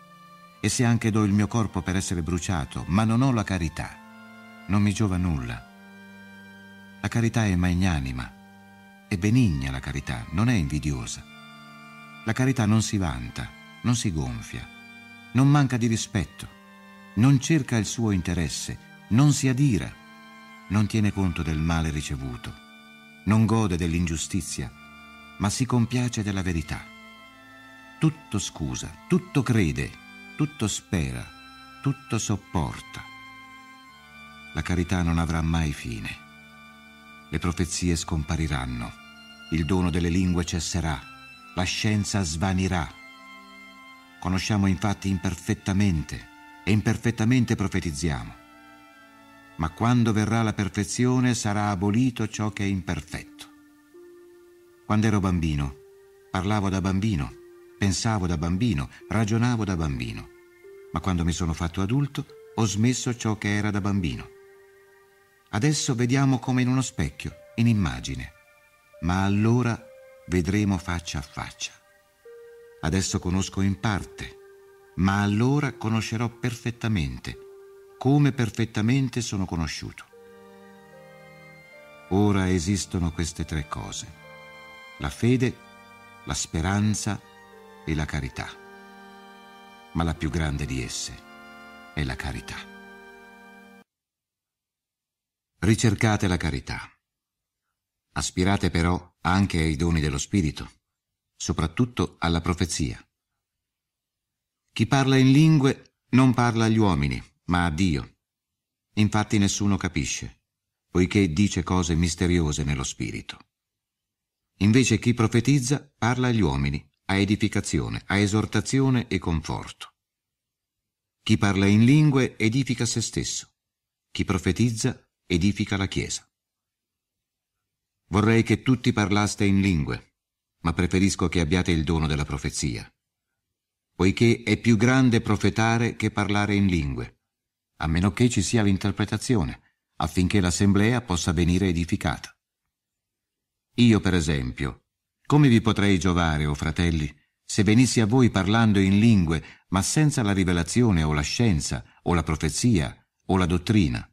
e se anche do il mio corpo per essere bruciato, ma non ho la carità, non mi giova nulla. La carità è magnanima, è benigna la carità, non è invidiosa. La carità non si vanta, non si gonfia, non manca di rispetto, non cerca il suo interesse, non si adira, non tiene conto del male ricevuto, non gode dell'ingiustizia, ma si compiace della verità. Tutto scusa, tutto crede, tutto spera, tutto sopporta. La carità non avrà mai fine. Le profezie scompariranno, il dono delle lingue cesserà, la scienza svanirà. Conosciamo infatti imperfettamente e imperfettamente profetizziamo. Ma quando verrà la perfezione sarà abolito ciò che è imperfetto. Quando ero bambino, parlavo da bambino, pensavo da bambino, ragionavo da bambino, ma quando mi sono fatto adulto ho smesso ciò che era da bambino. Adesso vediamo come in uno specchio, in immagine, ma allora vedremo faccia a faccia. Adesso conosco in parte, ma allora conoscerò perfettamente, come perfettamente sono conosciuto. Ora esistono queste tre cose: la fede, la speranza e la carità. Ma la più grande di esse è la carità. Ricercate la carità. Aspirate però anche ai doni dello Spirito, soprattutto alla profezia. Chi parla in lingue non parla agli uomini, ma a Dio. Infatti nessuno capisce, poiché dice cose misteriose nello Spirito. Invece chi profetizza parla agli uomini, a edificazione, a esortazione e conforto. Chi parla in lingue edifica se stesso, chi profetizza edifica la Chiesa. Vorrei che tutti parlaste in lingue, ma preferisco che abbiate il dono della profezia, poiché è più grande profetare che parlare in lingue, a meno che ci sia l'interpretazione, affinché l'assemblea possa venire edificata. Io, per esempio, come vi potrei giovare, o fratelli, se venissi a voi parlando in lingue, ma senza la rivelazione o la scienza, o la profezia, o la dottrina?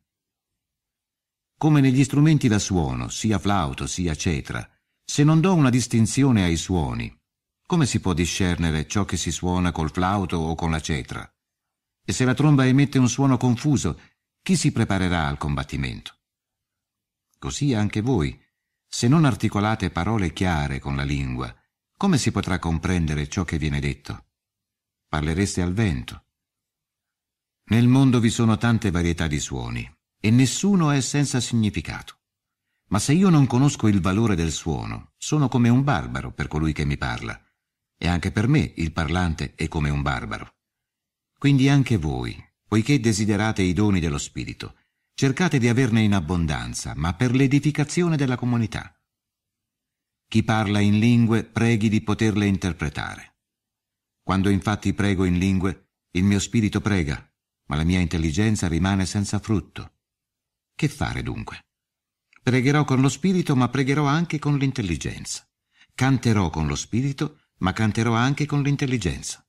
Come negli strumenti da suono, sia flauto sia cetra, se non do una distinzione ai suoni, come si può discernere ciò che si suona col flauto o con la cetra? E se la tromba emette un suono confuso, chi si preparerà al combattimento? Così anche voi, se non articolate parole chiare con la lingua, come si potrà comprendere ciò che viene detto? Parlereste al vento. Nel mondo vi sono tante varietà di suoni, e nessuno è senza significato. Ma se io non conosco il valore del suono, sono come un barbaro per colui che mi parla, e anche per me il parlante è come un barbaro. Quindi anche voi, poiché desiderate i doni dello Spirito, cercate di averne in abbondanza, ma per l'edificazione della comunità. Chi parla in lingue preghi di poterle interpretare. Quando infatti prego in lingue, il mio spirito prega, ma la mia intelligenza rimane senza frutto. Che fare dunque? Pregherò con lo spirito, ma pregherò anche con l'intelligenza. Canterò con lo spirito, ma canterò anche con l'intelligenza.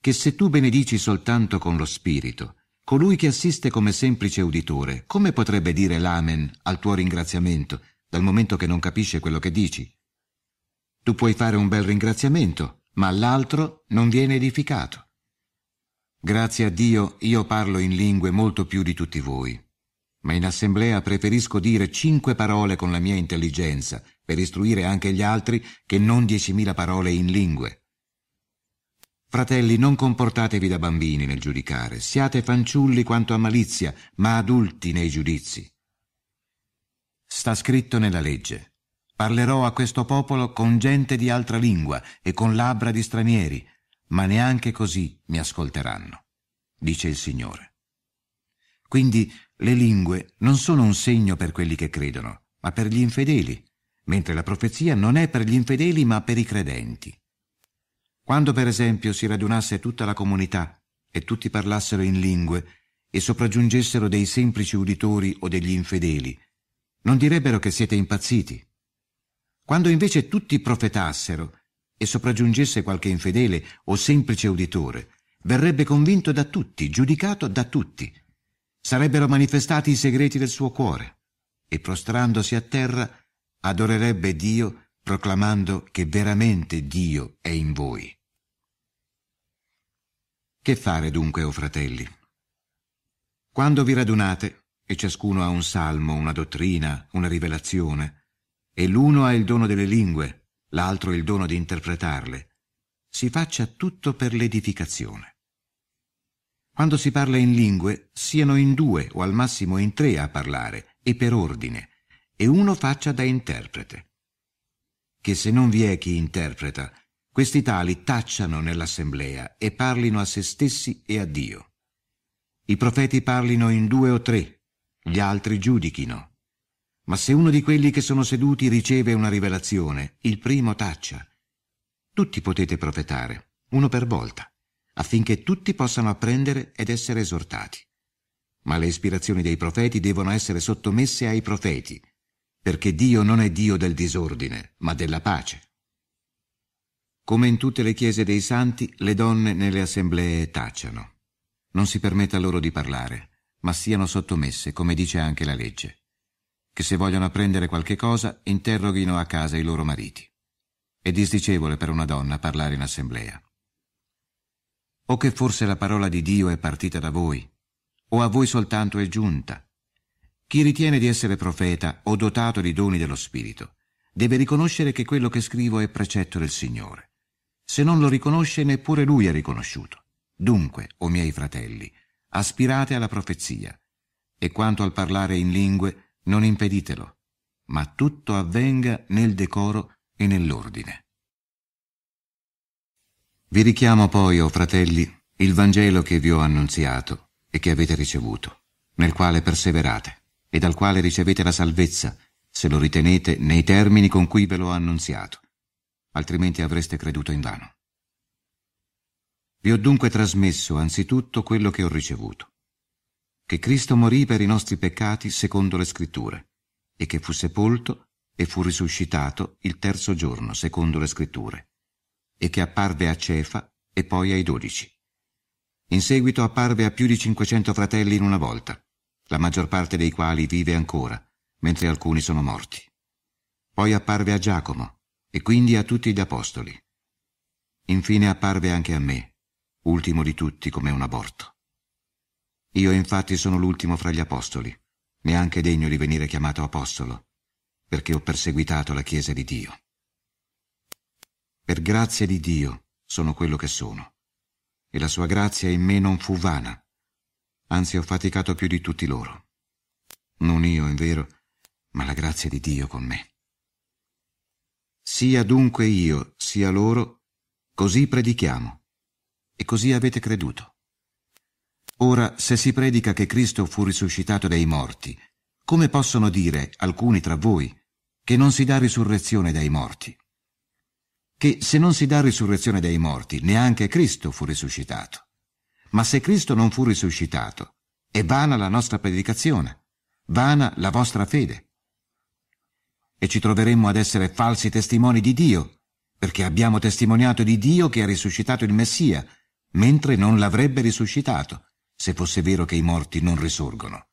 Che se tu benedici soltanto con lo spirito, colui che assiste come semplice uditore, come potrebbe dire l'amen al tuo ringraziamento, dal momento che non capisce quello che dici? Tu puoi fare un bel ringraziamento, ma l'altro non viene edificato. Grazie a Dio io parlo in lingue molto più di tutti voi. Ma in assemblea preferisco dire cinque parole con la mia intelligenza, per istruire anche gli altri, che non diecimila parole in lingue. Fratelli, non comportatevi da bambini nel giudicare, siate fanciulli quanto a malizia, ma adulti nei giudizi. Sta scritto nella legge: parlerò a questo popolo con gente di altra lingua e con labbra di stranieri, ma neanche così mi ascolteranno, dice il Signore. Quindi le lingue non sono un segno per quelli che credono, ma per gli infedeli, mentre la profezia non è per gli infedeli, ma per i credenti. Quando, per esempio, si radunasse tutta la comunità e tutti parlassero in lingue e sopraggiungessero dei semplici uditori o degli infedeli, non direbbero che siete impazziti. Quando invece tutti profetassero e sopraggiungesse qualche infedele o semplice uditore, verrebbe convinto da tutti, giudicato da tutti. Sarebbero manifestati i segreti del suo cuore, e prostrandosi a terra adorerebbe Dio, proclamando che veramente Dio è in voi. Che fare dunque, o fratelli? Quando vi radunate, e ciascuno ha un salmo, una dottrina, una rivelazione, e l'uno ha il dono delle lingue, l'altro il dono di interpretarle, si faccia tutto per l'edificazione. Quando si parla in lingue, siano in due o al massimo in tre a parlare, e per ordine, e uno faccia da interprete. Che se non vi è chi interpreta, questi tali tacciano nell'assemblea e parlino a se stessi e a Dio. I profeti parlino in due o tre, gli altri giudichino. Ma se uno di quelli che sono seduti riceve una rivelazione, il primo taccia. Tutti potete profetare, uno per volta, affinché tutti possano apprendere ed essere esortati. Ma le ispirazioni dei profeti devono essere sottomesse ai profeti, perché Dio non è Dio del disordine, ma della pace. Come in tutte le chiese dei santi, le donne nelle assemblee tacciano. Non si permetta loro di parlare, ma siano sottomesse, come dice anche la legge, che se vogliono apprendere qualche cosa, interroghino a casa i loro mariti. È disdicevole per una donna parlare in assemblea. O che forse la parola di Dio è partita da voi, o a voi soltanto è giunta. Chi ritiene di essere profeta o dotato di doni dello Spirito deve riconoscere che quello che scrivo è precetto del Signore. Se non lo riconosce, neppure lui è riconosciuto. Dunque, o miei fratelli, aspirate alla profezia, e quanto al parlare in lingue, non impeditelo, ma tutto avvenga nel decoro e nell'ordine. Vi richiamo poi, o fratelli, il Vangelo che vi ho annunziato e che avete ricevuto, nel quale perseverate e dal quale ricevete la salvezza, se lo ritenete nei termini con cui ve l'ho annunziato, altrimenti avreste creduto invano. Vi ho dunque trasmesso anzitutto quello che ho ricevuto, che Cristo morì per i nostri peccati secondo le Scritture, e che fu sepolto e fu risuscitato il terzo giorno secondo le Scritture, e che apparve a Cefa e poi ai dodici. In seguito apparve a più di cinquecento fratelli in una volta, la maggior parte dei quali vive ancora, mentre alcuni sono morti. Poi apparve a Giacomo, e quindi a tutti gli apostoli. Infine apparve anche a me, ultimo di tutti come un aborto. Io infatti sono l'ultimo fra gli apostoli, neanche degno di venire chiamato apostolo, perché ho perseguitato la Chiesa di Dio. Per grazia di Dio sono quello che sono, e la sua grazia in me non fu vana, anzi ho faticato più di tutti loro. Non io, invero, ma la grazia di Dio con me. Sia dunque io, sia loro, così predichiamo, e così avete creduto. Ora, se si predica che Cristo fu risuscitato dai morti, come possono dire alcuni tra voi che non si dà risurrezione dai morti? Che se non si dà risurrezione dai morti, neanche Cristo fu risuscitato. Ma se Cristo non fu risuscitato, è vana la nostra predicazione, vana la vostra fede. E ci troveremmo ad essere falsi testimoni di Dio, perché abbiamo testimoniato di Dio che ha risuscitato il Messia, mentre non l'avrebbe risuscitato, se fosse vero che i morti non risorgono.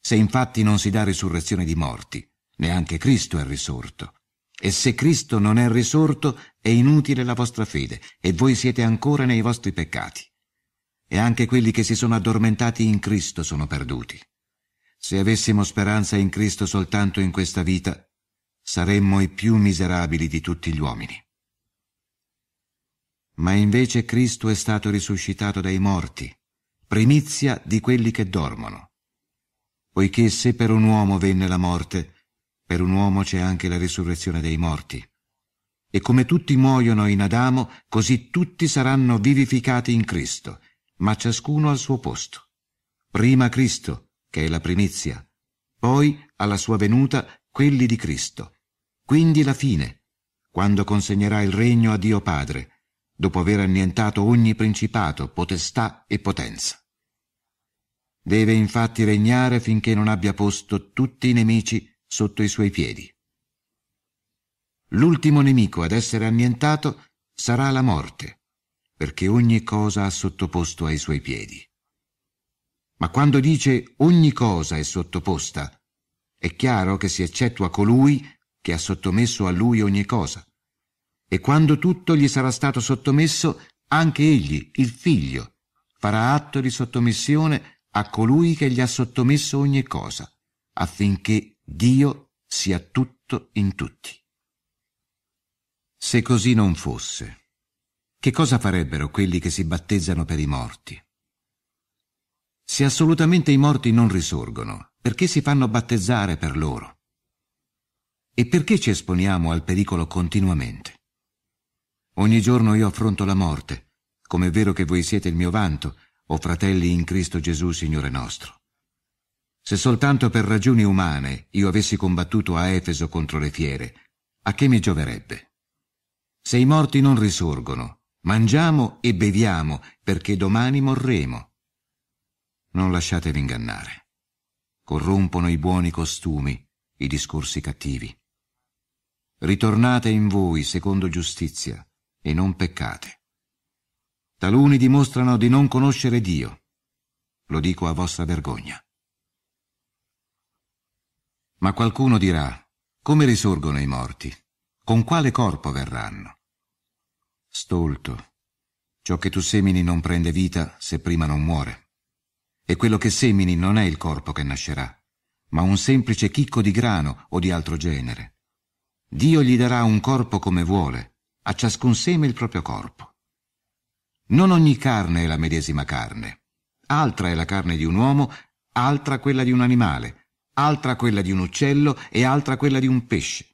Se infatti non si dà risurrezione di morti, neanche Cristo è risorto. E se Cristo non è risorto, è inutile la vostra fede, e voi siete ancora nei vostri peccati. E anche quelli che si sono addormentati in Cristo sono perduti. Se avessimo speranza in Cristo soltanto in questa vita, saremmo i più miserabili di tutti gli uomini. Ma invece Cristo è stato risuscitato dai morti, primizia di quelli che dormono. Poiché se per un uomo venne la morte, per un uomo c'è anche la risurrezione dei morti. E come tutti muoiono in Adamo, così tutti saranno vivificati in Cristo, ma ciascuno al suo posto. Prima Cristo, che è la primizia, poi alla sua venuta quelli di Cristo. Quindi la fine, quando consegnerà il regno a Dio Padre, dopo aver annientato ogni principato, potestà e potenza. Deve infatti regnare finché non abbia posto tutti i nemici sotto i suoi piedi. L'ultimo nemico ad essere annientato sarà la morte, perché ogni cosa ha sottoposto ai suoi piedi. Ma quando dice ogni cosa è sottoposta, è chiaro che si eccettua colui che ha sottomesso a lui ogni cosa. E quando tutto gli sarà stato sottomesso, anche egli, il figlio, farà atto di sottomissione a colui che gli ha sottomesso ogni cosa, affinché Dio sia tutto in tutti. Se così non fosse, che cosa farebbero quelli che si battezzano per i morti? Se assolutamente i morti non risorgono, perché si fanno battezzare per loro? E perché ci esponiamo al pericolo continuamente? Ogni giorno io affronto la morte, come è vero che voi siete il mio vanto, o fratelli in Cristo Gesù, Signore nostro. Se soltanto per ragioni umane io avessi combattuto a Efeso contro le fiere, a che mi gioverebbe? Se i morti non risorgono, mangiamo e beviamo, perché domani morremo. Non lasciatevi ingannare. Corrompono i buoni costumi, i discorsi cattivi. Ritornate in voi secondo giustizia, e non peccate. Taluni dimostrano di non conoscere Dio. Lo dico a vostra vergogna. Ma qualcuno dirà: come risorgono i morti? Con quale corpo verranno? Stolto, ciò che tu semini non prende vita se prima non muore. E quello che semini non è il corpo che nascerà, ma un semplice chicco di grano o di altro genere. Dio gli darà un corpo come vuole, a ciascun seme il proprio corpo. Non ogni carne è la medesima carne. Altra è la carne di un uomo, altra quella di un animale, altra quella di un uccello e altra quella di un pesce.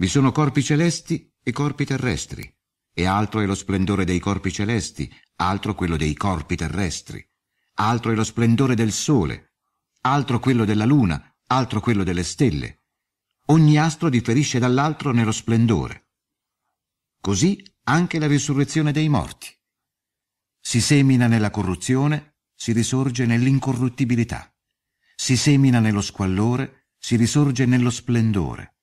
Vi sono corpi celesti e corpi terrestri, e altro è lo splendore dei corpi celesti, altro quello dei corpi terrestri, altro è lo splendore del sole, altro quello della luna, altro quello delle stelle. Ogni astro differisce dall'altro nello splendore. Così anche la risurrezione dei morti. Si semina nella corruzione, si risorge nell'incorruttibilità. Si semina nello squallore, si risorge nello splendore.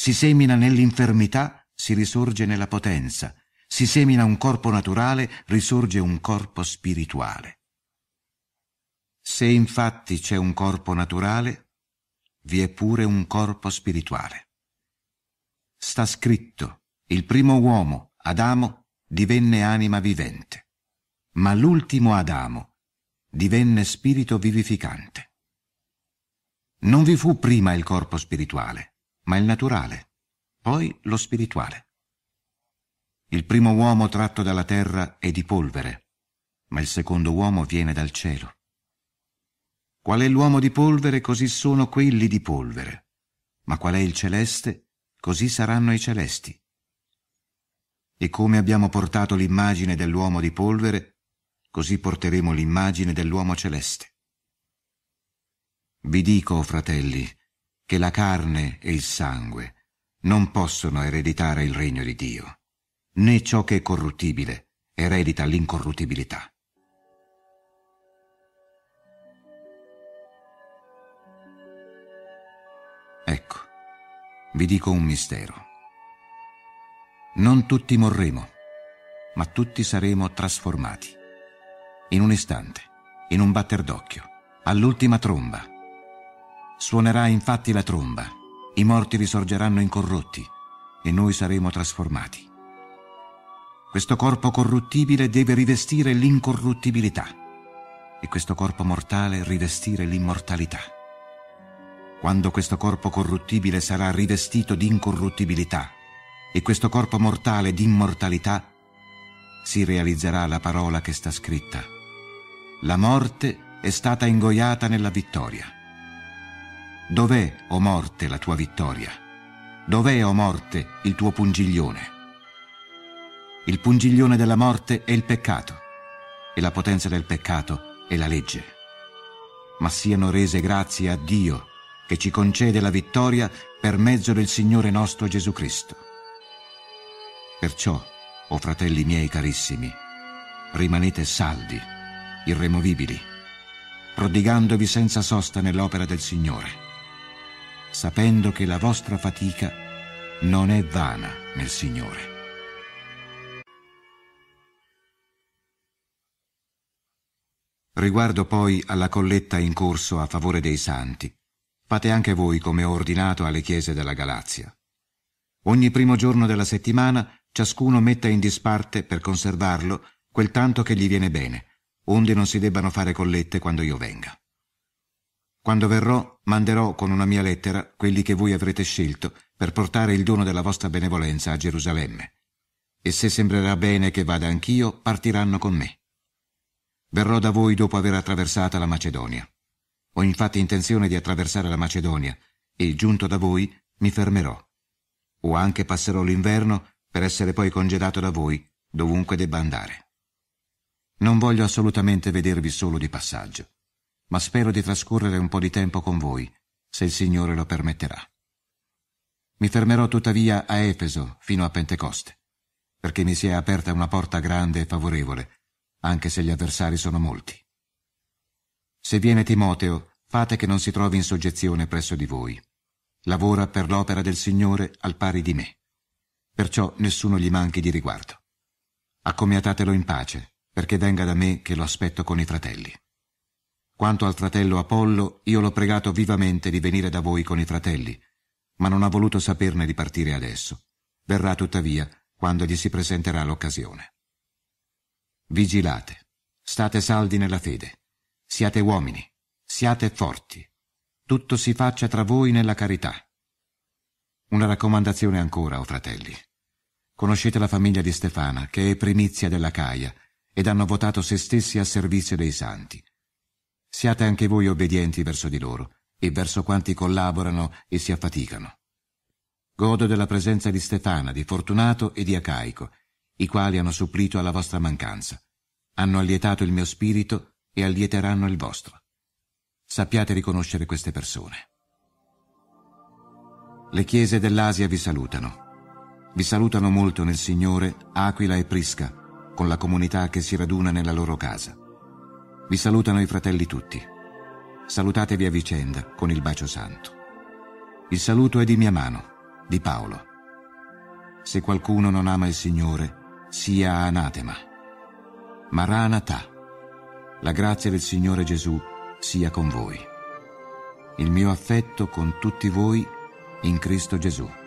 Si semina nell'infermità, si risorge nella potenza. Si semina un corpo naturale, risorge un corpo spirituale. Se infatti c'è un corpo naturale, vi è pure un corpo spirituale. Sta scritto: il primo uomo, Adamo, divenne anima vivente, ma l'ultimo Adamo divenne spirito vivificante. Non vi fu prima il corpo spirituale, ma il naturale, poi lo spirituale. Il primo uomo tratto dalla terra è di polvere, ma il secondo uomo viene dal cielo. Qual è l'uomo di polvere, così sono quelli di polvere, ma qual è il celeste, così saranno i celesti. E come abbiamo portato l'immagine dell'uomo di polvere, così porteremo l'immagine dell'uomo celeste. Vi dico, o fratelli, che la carne e il sangue non possono ereditare il regno di Dio, né ciò che è corruttibile eredita l'incorruttibilità. Ecco, vi dico un mistero. Non tutti morremo, ma tutti saremo trasformati. In un istante, in un batter d'occhio, all'ultima tromba. Suonerà infatti la tromba, i morti risorgeranno incorrotti e noi saremo trasformati. Questo corpo corruttibile deve rivestire l'incorruttibilità e questo corpo mortale rivestire l'immortalità. Quando questo corpo corruttibile sarà rivestito di incorruttibilità e questo corpo mortale di immortalità, si realizzerà la parola che sta scritta: la morte è stata ingoiata nella vittoria. Dov'è, o morte, la tua vittoria? Dov'è, o morte, il tuo pungiglione? Il pungiglione della morte è il peccato, e la potenza del peccato è la legge. Ma siano rese grazie a Dio, che ci concede la vittoria per mezzo del Signore nostro Gesù Cristo. Perciò, o fratelli miei carissimi, rimanete saldi, irremovibili, prodigandovi senza sosta nell'opera del Signore, sapendo che la vostra fatica non è vana nel Signore. Riguardo poi alla colletta in corso a favore dei santi, fate anche voi come ho ordinato alle chiese della Galazia. Ogni primo giorno della settimana ciascuno metta in disparte, per conservarlo, quel tanto che gli viene bene, onde non si debbano fare collette quando io venga. Quando verrò, manderò con una mia lettera quelli che voi avrete scelto per portare il dono della vostra benevolenza a Gerusalemme. E se sembrerà bene che vada anch'io, partiranno con me. Verrò da voi dopo aver attraversata la Macedonia. Ho infatti intenzione di attraversare la Macedonia e, giunto da voi, mi fermerò. O anche passerò l'inverno per essere poi congedato da voi, dovunque debba andare. Non voglio assolutamente vedervi solo di passaggio, ma spero di trascorrere un po' di tempo con voi, se il Signore lo permetterà. Mi fermerò tuttavia a Efeso fino a Pentecoste, perché mi si è aperta una porta grande e favorevole, anche se gli avversari sono molti. Se viene Timoteo, fate che non si trovi in soggezione presso di voi. Lavora per l'opera del Signore al pari di me. Perciò nessuno gli manchi di riguardo. Accomiatatelo in pace, perché venga da me che lo aspetto con i fratelli. Quanto al fratello Apollo, io l'ho pregato vivamente di venire da voi con i fratelli, ma non ha voluto saperne di partire adesso, verrà tuttavia quando gli si presenterà l'occasione. Vigilate, state saldi nella fede, siate uomini, siate forti, tutto si faccia tra voi nella carità. Una raccomandazione ancora, o fratelli. Conoscete la famiglia di Stefana, che è primizia dell'Acaia, ed hanno votato se stessi a servizio dei santi. Siate anche voi obbedienti verso di loro e verso quanti collaborano e si affaticano. Godo della presenza di Stefana, di Fortunato e di Acaico, i quali hanno supplito alla vostra mancanza, hanno allietato il mio spirito e allieteranno il vostro. Sappiate riconoscere queste persone. Le chiese dell'Asia vi salutano. Vi salutano molto nel Signore Aquila e Prisca, con la comunità che si raduna nella loro casa. Vi salutano i fratelli tutti. Salutatevi a vicenda con il bacio santo. Il saluto è di mia mano, di Paolo. Se qualcuno non ama il Signore, sia anatema. Maranatha. La grazia del Signore Gesù sia con voi. Il mio affetto con tutti voi in Cristo Gesù.